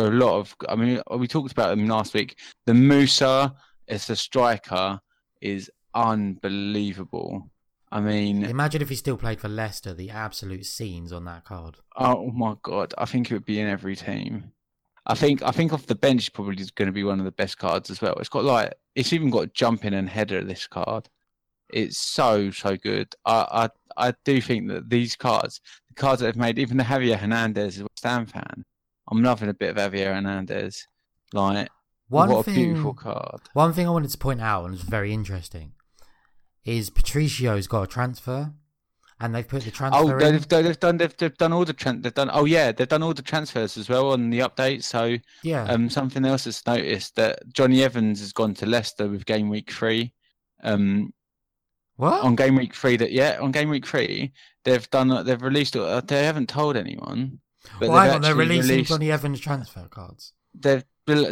are a lot of. I mean, we talked about them last week. The Moussa as a striker is unbelievable. I mean, imagine if he still played for Leicester. The absolute scenes on that card. Oh my God! I think it would be in every team. I think off the bench is probably going to be one of the best cards as well. It's even got jumping and header. This card, it's so good. I do think that these cards, the cards that they've made, even the Javier Hernandez is a West Ham fan. I'm loving a bit of Javier Hernandez. A beautiful card. One thing I wanted to point out, and it's very interesting, is Patricio's got a transfer. And they've put the transfer. They've done all the transfers as well on the update. So yeah, something else that's noticed that Johnny Evans has gone to Leicester with game week 3. What? On game week 3 they've released. They haven't told anyone. But they're releasing Johnny Evans transfer cards.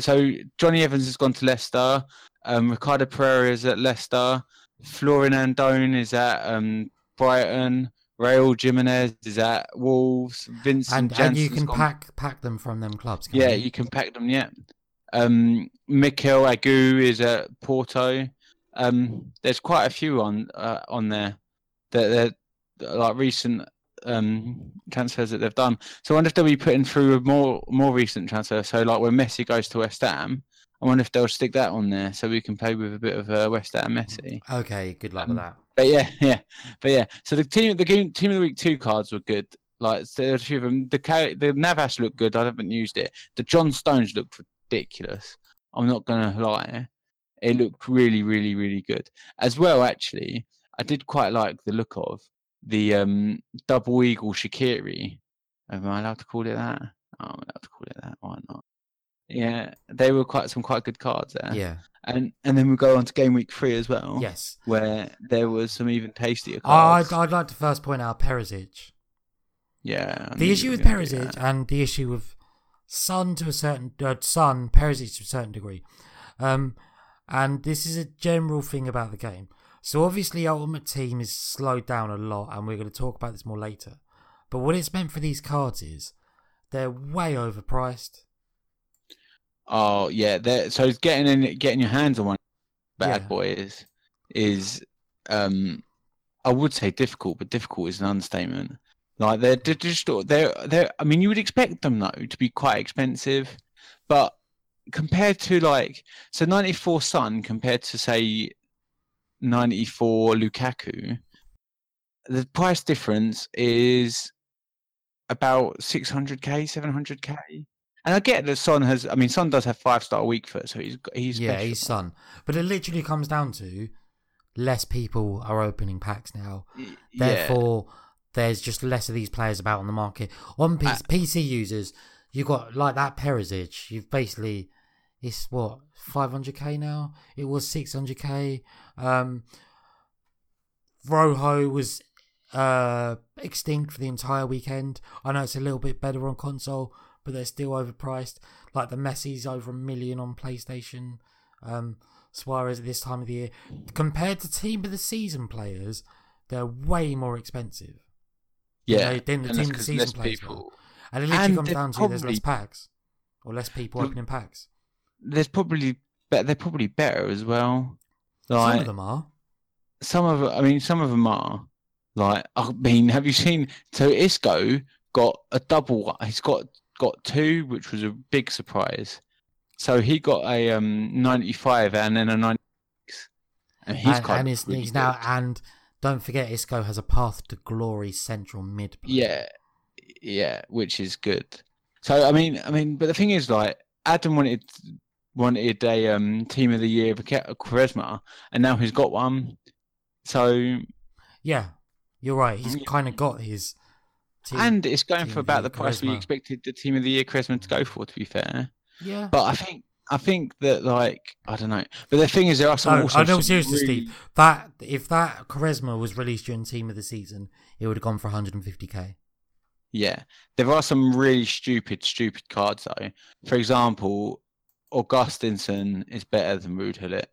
So Johnny Evans has gone to Leicester. Ricardo Pereira is at Leicester. Florian Andone is at Brighton. Raul Jimenez is at Wolves. Vincent Janssen. And you can pack them from them clubs. You can pack them, yeah. Mikel Agu is at Porto. There's quite a few on there that they're like recent transfers that they've done. So I wonder if they'll be putting through a more recent transfer. So like when Messi goes to West Ham, I wonder if they'll stick that on there so we can play with a bit of West Ham Messi. Okay, good luck with that. But yeah. So the team of the week 2 cards were good. Like there's a few of them. The Navas looked good. I haven't used it. The John Stones looked ridiculous. I'm not gonna lie. It looked really, really, really good as well. Actually, I did quite like the look of the double eagle Shaqiri. Am I allowed to call it that? Oh, I'm allowed to call it that. Why not? Yeah, they were quite good cards there. Yeah, and then we go on to game week 3 as well. Yes, where there was some even tastier cards. I'd like to first point out Perisic. Yeah, the issue with Perisic and the issue with Son to a certain Perisic to a certain degree, and this is a general thing about the game. So obviously Ultimate Team is slowed down a lot, and we're going to talk about this more later. But what it's meant for these cards is they're way overpriced. Oh yeah, so getting your hands on one bad boy is I would say difficult, but difficult is an understatement. Like they're digital, they're. I mean, you would expect them though to be quite expensive, but compared to like so 94 Sun compared to say 94 Lukaku, the price difference is about 600k, 700k. And I get that Son has. I mean, Son does have 5-star weak foot, so he's special. He's Son. But it literally comes down to less people are opening packs now. Therefore, there's just less of these players about on the market. On PC users, you got like that Perisic. You've basically it's what 500k now. It was 600k. Rojo was extinct for the entire weekend. I know it's a little bit better on console, but they're still overpriced. Like the Messi's over $1 million on PlayStation. Suarez at this time of the year. Compared to Team of the Season players, they're way more expensive. Yeah. Than the Team of the Season players. And it literally comes down to there's less packs. Or less people opening packs. They're probably better as well. Like, some of them are. Some of them are. Like, I mean, have you seen... So Isco got a double... He's got two, which was a big surprise. So he got a 95 and then a 96. And he's now, and don't forget Isco has a path to glory central mid play. Yeah, which is good. So I mean but the thing is, like, Adam wanted a team of the year Quaresma, and now he's got one. So yeah, you're right. He's kind of got his team, and it's going for about the price we expected the team of the year Quaresma to go for, to be fair. Yeah. But I think that, like, I don't know. But the thing is, there are some. No, seriously, really... Steve. That if that Quaresma was released during team of the season, it would have gone for 150k. Yeah, there are some really stupid cards though. For example, Augustinson is better than Ruud Gullit,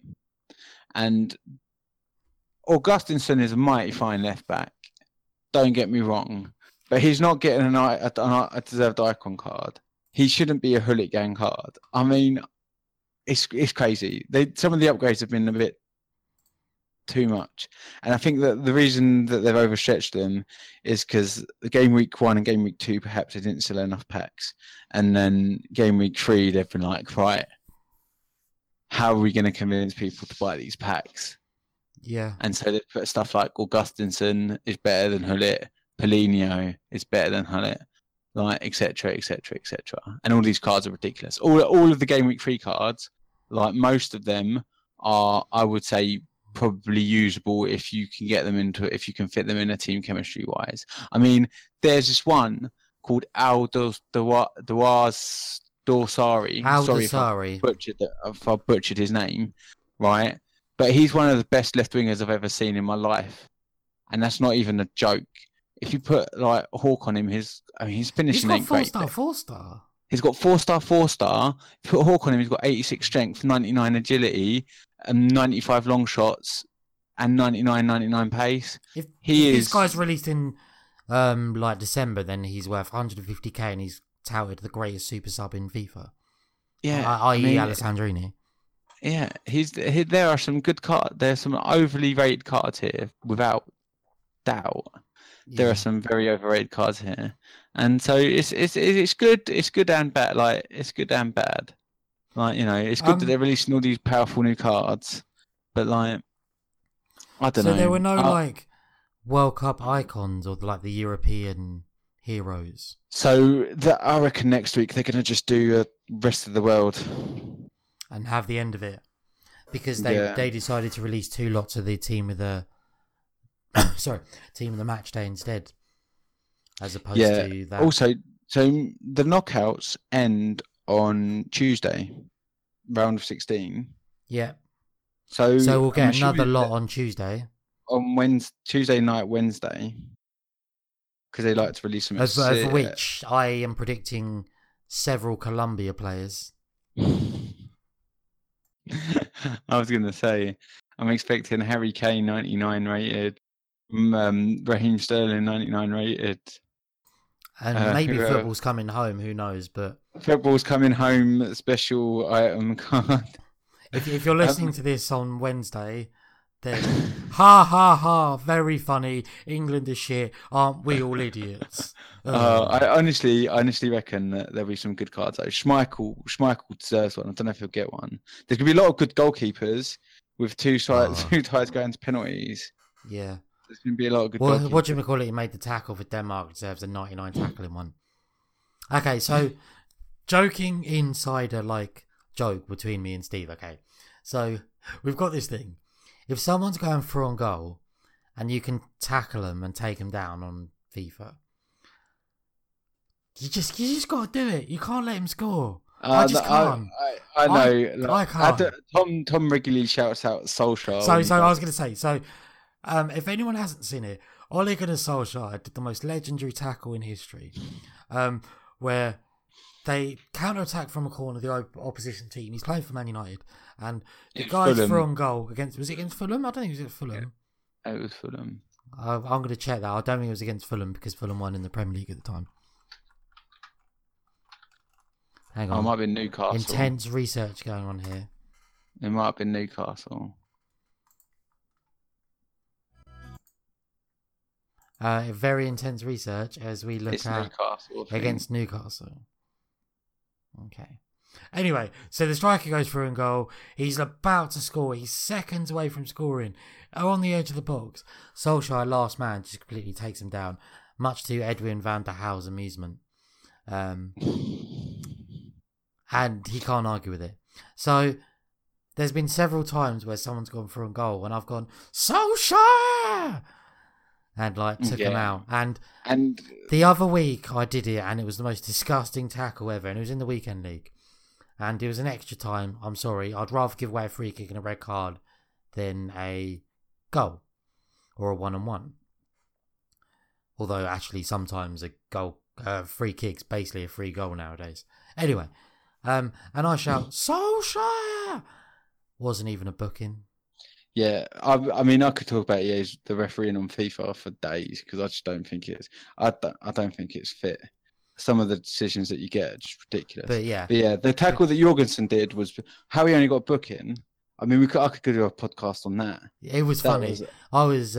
and Augustinson is a mighty fine left back. Don't get me wrong, but he's not getting a deserved icon card. He shouldn't be a Hullet Gang card. I mean, it's crazy. Some of the upgrades have been a bit too much. And I think that the reason that they've overstretched them is because the game week 1 and game week 2, perhaps they didn't sell enough packs. And then game week 3, they've been like, right, how are we going to convince people to buy these packs? Yeah. And so they've put stuff like Augustinson is better than Hullet, Paulinho is better than Hullet. Like, etc., etc., etc. And all these cards are ridiculous. All of the game week 3 cards, like most of them are, I would say, probably usable if you can get them into, if you can fit them in a team chemistry wise. I mean, there's this one called Al Dorsari. Sorry if I butchered his name, right? But he's one of the best left wingers I've ever seen in my life, and that's not even a joke. If you put like a hawk on him, he's finishing ain't great. He's got 4-star. If you put a hawk on him, he's got 86 strength, 99 agility, and 95 long shots, and 99 pace. If this guy's released in like December, then he's worth 150k, and he's touted the greatest super sub in FIFA. Yeah, i.e. Alessandrini. Yeah, there are some good cards. There's some overly rated cards here, without doubt. There are some very overrated cards here, and so it's good. It's good and bad. Like, it's good and bad. Like, you know, it's good that they're releasing all these powerful new cards, but like, I don't know. So there were no like World Cup icons or like the European heroes. So I reckon next week they're going to just do a rest of the world and have the end of it, because they decided to release two lots of the team of the. Sorry, team of the match day instead, as opposed to that. Also, so the knockouts end on Tuesday, round of 16. Yeah. So we'll get another lot on Tuesday. On Tuesday night, Wednesday, because they like to release them. Over which I am predicting several Colombia players. I was going to say, I'm expecting Harry Kane 99 rated, Raheem Sterling 99 rated. And maybe football's coming home, who knows? But football's coming home special item card. If you're listening to this on Wednesday, then ha ha ha, very funny. England is shit. Aren't we all idiots? I honestly reckon that there'll be some good cards. Like Schmeichel deserves one. I don't know if he'll get one. There's gonna be a lot of good goalkeepers with two sides going to penalties. Yeah. There's going to be a lot of good. Well, what do you call it? He made the tackle for Denmark. Deserves a 99 tackling one. Okay, so joking insider like joke between me and Steve. Okay, so we've got this thing. If someone's going through on goal, and you can tackle them and take them down on FIFA, you just got to do it. You can't let him score. I just can't. I know. I can't. Tom regularly shouts out Solskjaer. So I was going to say so. If anyone hasn't seen it, Ole Gunnar Solskjaer did the most legendary tackle in history, where they counter-attack from a corner, the opposition team. He's playing for Man United. And the guy's through on goal against... Was it against Fulham? I don't think it was against Fulham. Yeah, it was Fulham. I'm going to check that. I don't think it was against Fulham because Fulham won in the Premier League at the time. Hang on. It might have been Newcastle. Intense research going on here. It might have been Newcastle. Very intense research as we look at against Newcastle. Okay. Anyway, so the striker goes through and goal. He's about to score. He's seconds away from scoring. On the edge of the box. Solskjaer, last man, just completely takes him down. Much to Edwin van der Haal's amusement. And he can't argue with it. So there's been several times where someone's gone through and goal and I've gone, Solskjaer! And took him out. And the other week I did it, and it was the most disgusting tackle ever. And it was in the weekend league, and it was an extra time. I'm sorry, I'd rather give away a free kick and a red card than a goal or a 1-on-1. Although actually, sometimes a goal, free kick's basically a free goal nowadays. Anyway, and I shout, Solskjaer! Wasn't even a booking. Yeah, I mean, I could talk about EA's the refereeing on FIFA for days because I just don't think it's. I don't think it's fit. Some of the decisions that you get are just ridiculous. But yeah, the tackle that Jorgensen did was how he only got a booking. I mean, I could do a podcast on that. It was funny. I was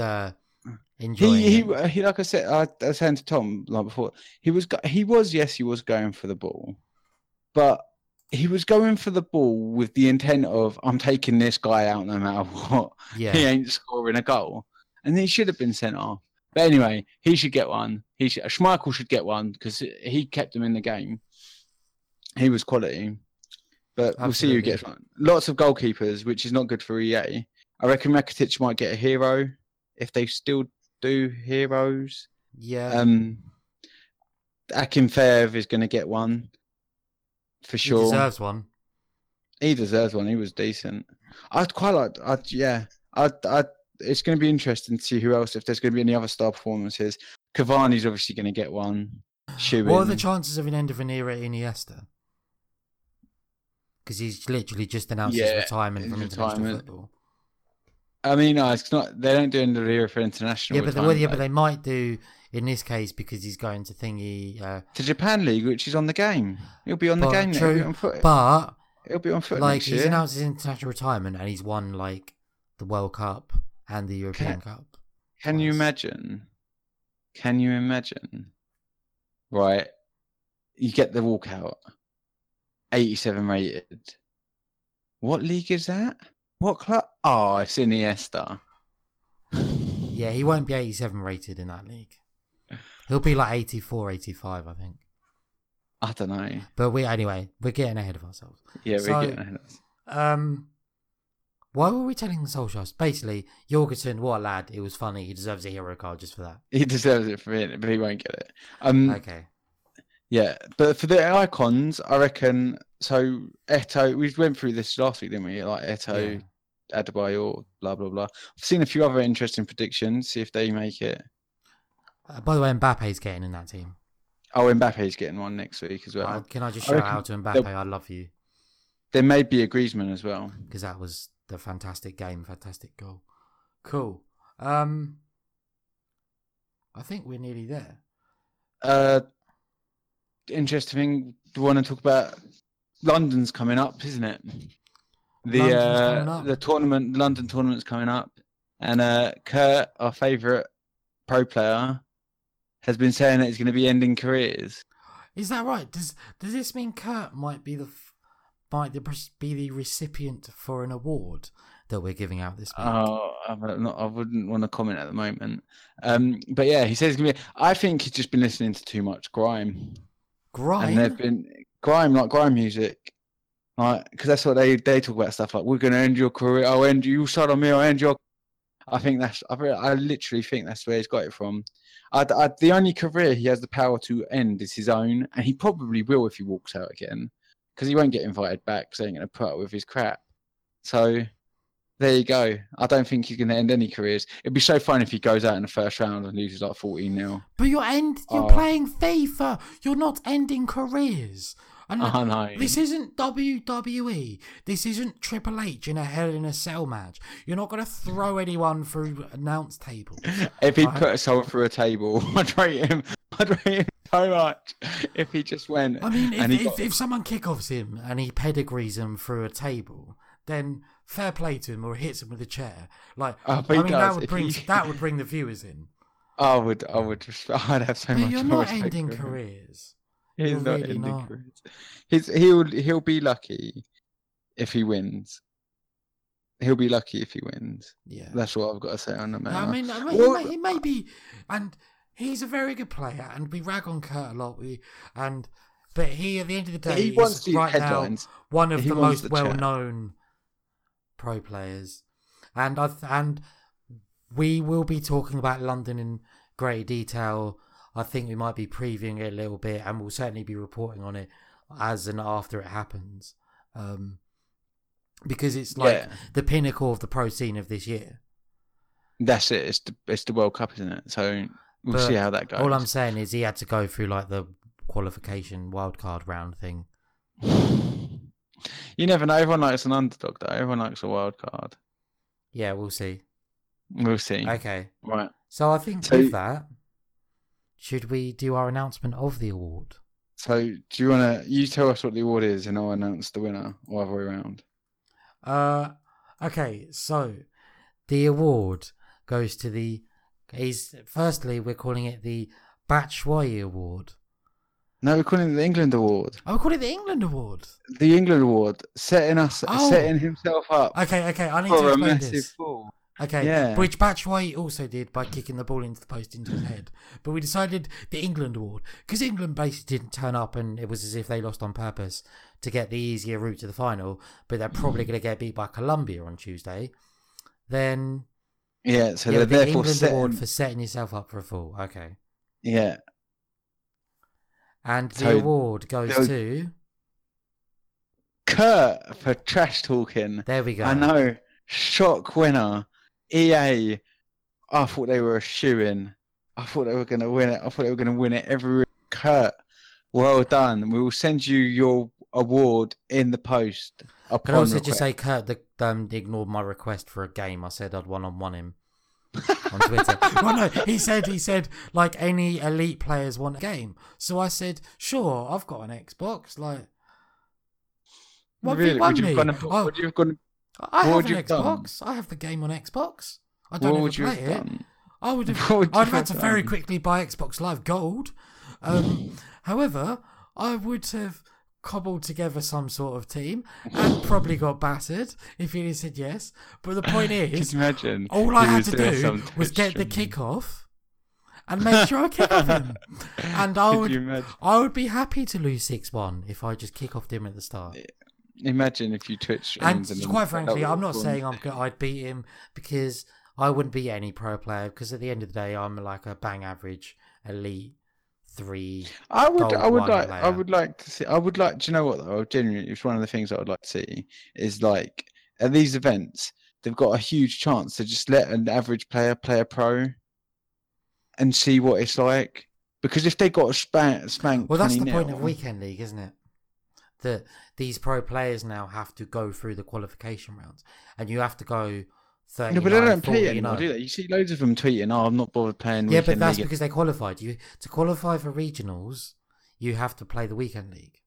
enjoying. He like I said, I was saying to Tom like before, he was going for the ball, but. He was going for the ball with the intent of, I'm taking this guy out no matter what. Yeah. He ain't scoring a goal. And he should have been sent off. But anyway, he should get one. Schmeichel should get one because he kept him in the game. He was quality. But absolutely. We'll see who gets one. Lots of goalkeepers, which is not good for EA. I reckon Rakitic might get a hero if they still do heroes. Yeah. Akinfeev is going to get one. For sure. He deserves one. He was decent. It's going to be interesting to see who else, if there's going to be any other star performances. Cavani's obviously going to get one. Shoo-in. What are the chances of an end of an era Iniesta? Because he's literally just announced his retirement from international football. I mean, no, it's not. They don't do end of the era for international. But they might do. In this case, because he's going to to Japan League, which is on the game. He'll be on the game. True, but he'll be on foot. Like he's announced his international retirement, and he's won the World Cup and the European Cup. Can you imagine? Right, you get the walkout, 87 rated. What league is that? What club? Oh, it's Iniesta. Yeah, he won't be 87 rated in that league. He'll be 84, 85, I think. I don't know. But we're getting ahead of ourselves. Yeah, we're getting ahead of ourselves. Why were we telling Solskjaer? Basically, Jorgensen, what a lad. It was funny. He deserves a hero card just for that. He deserves it for it, but he won't get it. Okay. Yeah, but for the icons, I reckon, so Eto, we went through this last week, didn't we? Eto, yeah. Adebayor, blah, blah, blah. I've seen a few other interesting predictions, see if they make it. By the way, Mbappe's getting in that team. Oh, Mbappe's getting one next week as well. Can I just shout out to Mbappe? I love you. There may be a Griezmann as well. Because that was the fantastic game, fantastic goal. Cool. I think we're nearly there. Interesting thing. Want to talk about London's coming up, isn't it? The tournament, London tournament's coming up, and Kurt, our favourite pro player, has been saying that he's going to be ending careers. Is that right? Does this mean Kurt might be the recipient for an award that we're giving out this week? Oh, I wouldn't want to comment at the moment. But yeah, he says he's going to be. I think he's just been listening to too much grime. Grime. And they've been grime, like grime music. Like, because that's what they talk about, stuff like, we're going to end your career, I'll end you, you side on me, I'll end your... I literally think that's where he's got it from. The only career he has the power to end is his own, and he probably will if he walks out again, because he won't get invited back, because they ain't going to put up with his crap. So, there you go. I don't think he's going to end any careers. It'd be so fun if he goes out in the first round and loses like 14-0. But you're playing FIFA. You're not ending careers. And no. This isn't WWE. This isn't Triple H in a Hell in a Cell match. You're not going to throw anyone through announce tables. If he put someone through a table, I'd rate him so much if he just went. I mean, if someone kickoffs him and he pedigrees him through a table, then fair play to him, or hits him with a chair. Like, that would bring the viewers in. I'd have so much. You're not ending careers. He's not really ending careers. He'll be lucky if he wins. Yeah, that's what I've got to say on the matter. I mean, he may be, and he's a very good player, and we rag on Kurt a lot. But he, at the end of the day, he is right now one of the most well-known pro players, and we will be talking about London in great detail. I think we might be previewing it a little bit, and we'll certainly be reporting on it as and after it happens, because it's like the pinnacle of the pro scene of this year. That's it. It's the World Cup, isn't it? So we'll see how that goes. All I'm saying is he had to go through like the qualification wildcard round thing. You never know. Everyone likes an underdog, though. Everyone likes a wild card. Yeah, we'll see. Okay. Right. So I think with that, should we do our announcement of the award? So do you want to... You tell us what the award is and I'll announce the winner, or other way around. Okay, so the award goes to the... Firstly, we're calling it the Batshuayi Award. No, we're calling it the England Award. Oh, we're calling it the England Award. The England Award, setting himself up. Okay, I need to explain this. For a massive fall. Okay, yeah. Which Batshuayi also did by kicking the ball into the post into his head. But we decided the England Award, because England basically didn't turn up, and it was as if they lost on purpose to get the easier route to the final, but they're probably going to get beat by Colombia on Tuesday. Then... Yeah, so they're therefore England Award for setting yourself up for a fall. Okay. Yeah. And the award goes to... Kurt for trash talking. There we go. I know. Shock winner. EA. I thought they were a shoo-in. I thought they were going to win it. Every Kurt. Well done. We will send you your award in the post. I can also just say, Kurt ignored my request for a game. I said I'd one-on-one him on Twitter. Well, no, he said like any elite players want a game. So I said, sure, I've got an Xbox. Like, really? I have an Xbox. I have the game on Xbox. I don't know play it. Done? I would have. I'd have had to very quickly buy Xbox Live Gold. However, I would have cobbled together some sort of team and probably got battered if he said yes. But the point is, all I had to do was get the kickoff and make sure I kick off him. And I would be happy to lose 6-1 if I just kick off him at the start. Imagine if you Twitch. And quite frankly, I'm not saying I'd beat him, because I wouldn't beat any pro player, because at the end of the day, I'm like a bang average elite. 3 I would like do you know what though? Genuinely, it's one of the things I would like to see is, like, at these events they've got a huge chance to just let an average player play a pro and see what it's like, because if they got spanked, well, that's the point of weekend league, isn't it? that these pro players now have to go through the qualification rounds, and you have to go 39. No, but they don't play anymore, do they? You see loads of them tweeting, "Oh, I'm not bothered playing." Yeah, but that's because they qualified. You to qualify for regionals, you have to play the weekend league.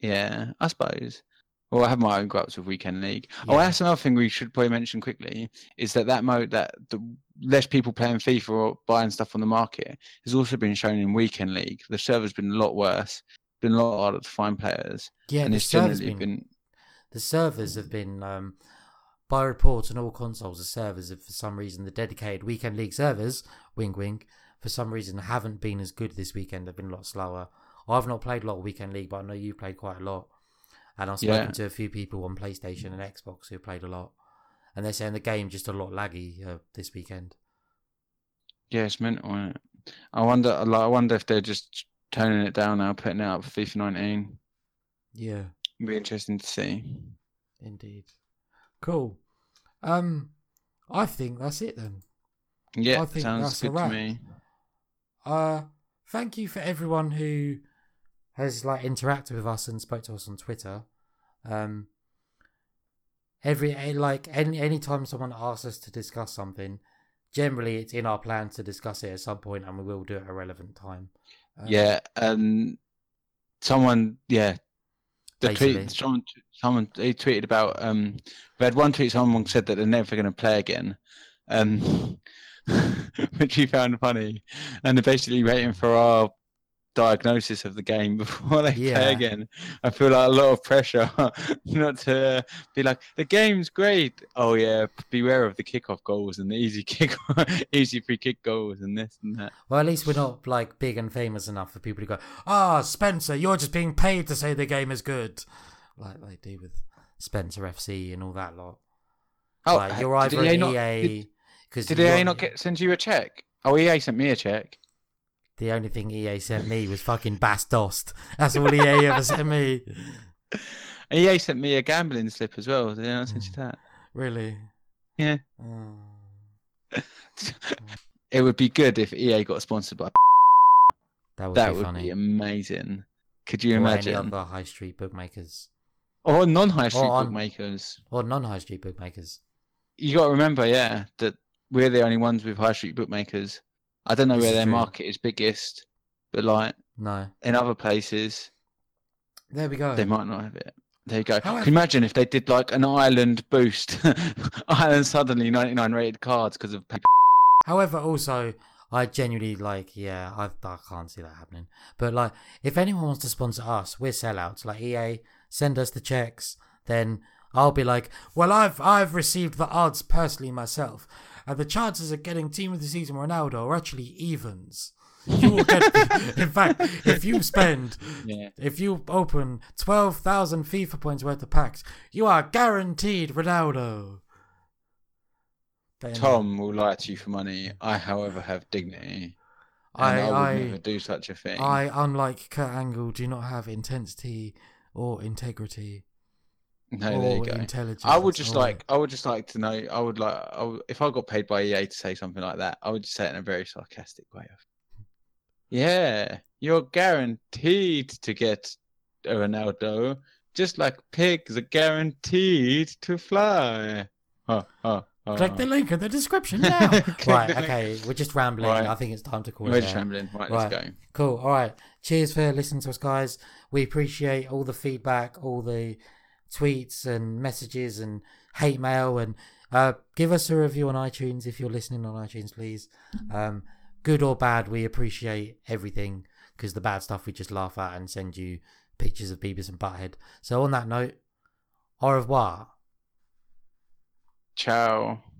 Yeah, I suppose. Well, I have my own gripes with weekend league. Yeah. Oh, that's another thing we should probably mention quickly is that the less people playing FIFA or buying stuff on the market has also been shown in weekend league. The server's been a lot worse. Been a lot harder to find players. Yeah, and the servers have been by reports on all consoles. The servers have, for some reason, the dedicated weekend league servers, wink wink, for some reason haven't been as good this weekend. They've been a lot slower. I've not played a lot of weekend league, but I know you played quite a lot. And I've spoken to a few people on PlayStation and Xbox who played a lot, and they're saying the game just a lot laggy this weekend. Yeah, it's mental, isn't it? I wonder if they're just toning it down now, putting it out for FIFA 19. Yeah, it'll be interesting to see. Indeed. Cool. I think that's it then. Yeah, I think sounds that's good to me. Thank you for everyone who has interacted with us and spoke to us on Twitter. Every time someone asks us to discuss something, generally it's in our plan to discuss it at some point, and we will do it at a relevant time. Someone they tweeted about. We had one tweet. Someone said that they're never going to play again, which we found funny, and they're basically waiting for our diagnosis of the game before they play again. I feel like a lot of pressure not to be like, the game's great. Oh yeah, beware of the kickoff goals and the easy free kick goals and this and that. Well, at least we're not big and famous enough for people to go, Spencer, you're just being paid to say the game is good, like they do with Spencer FC and all that lot. You're either an EA. Did EA not send you a check? Oh, EA sent me a check. The only thing EA sent me was fucking Bastos. That's all EA ever sent me. EA sent me a gambling slip as well. Did they not send you that? Really? Yeah. It would be good if EA got sponsored by. That would be amazing. Could you imagine? Or any other high street bookmakers. Or non-high street bookmakers. Or non-high street bookmakers. You got to remember, that we're the only ones with high street bookmakers. I don't know where their market is biggest, but no. In other places, there we go. They might not have it. There you go. Can you imagine if they did an Ireland boost? Ireland suddenly 99 rated cards because of. However, also I genuinely I can't see that happening. But if anyone wants to sponsor us, we're sellouts. EA, send us the checks, then I'll be I've received the odds personally myself. And the chances of getting Team of the Season Ronaldo are actually evens. You will get, in fact, if you open 12,000 FIFA points worth of packs, you are guaranteed Ronaldo. Then Tom will lie to you for money. I, however, have dignity. I would never do such a thing. I, unlike Kurt Angle, do not have intensity or integrity. No, there you go. I would, if I got paid by EA to say something like that, I would just say it in a very sarcastic way. Yeah, you're guaranteed to get a Ronaldo, just like pigs are guaranteed to fly. Click the link in the description now. Right, okay, we're just rambling. Right. I think it's time to call it. We're just rambling. Right, let's go. Cool. All right. Cheers for listening to us, guys. We appreciate all the feedback, all the tweets and messages and hate mail, and give us a review on iTunes if you're listening on iTunes, please. Good or bad, we appreciate everything, because the bad stuff we just laugh at and send you pictures of Beavis and Butthead. So on that note, au revoir. Ciao.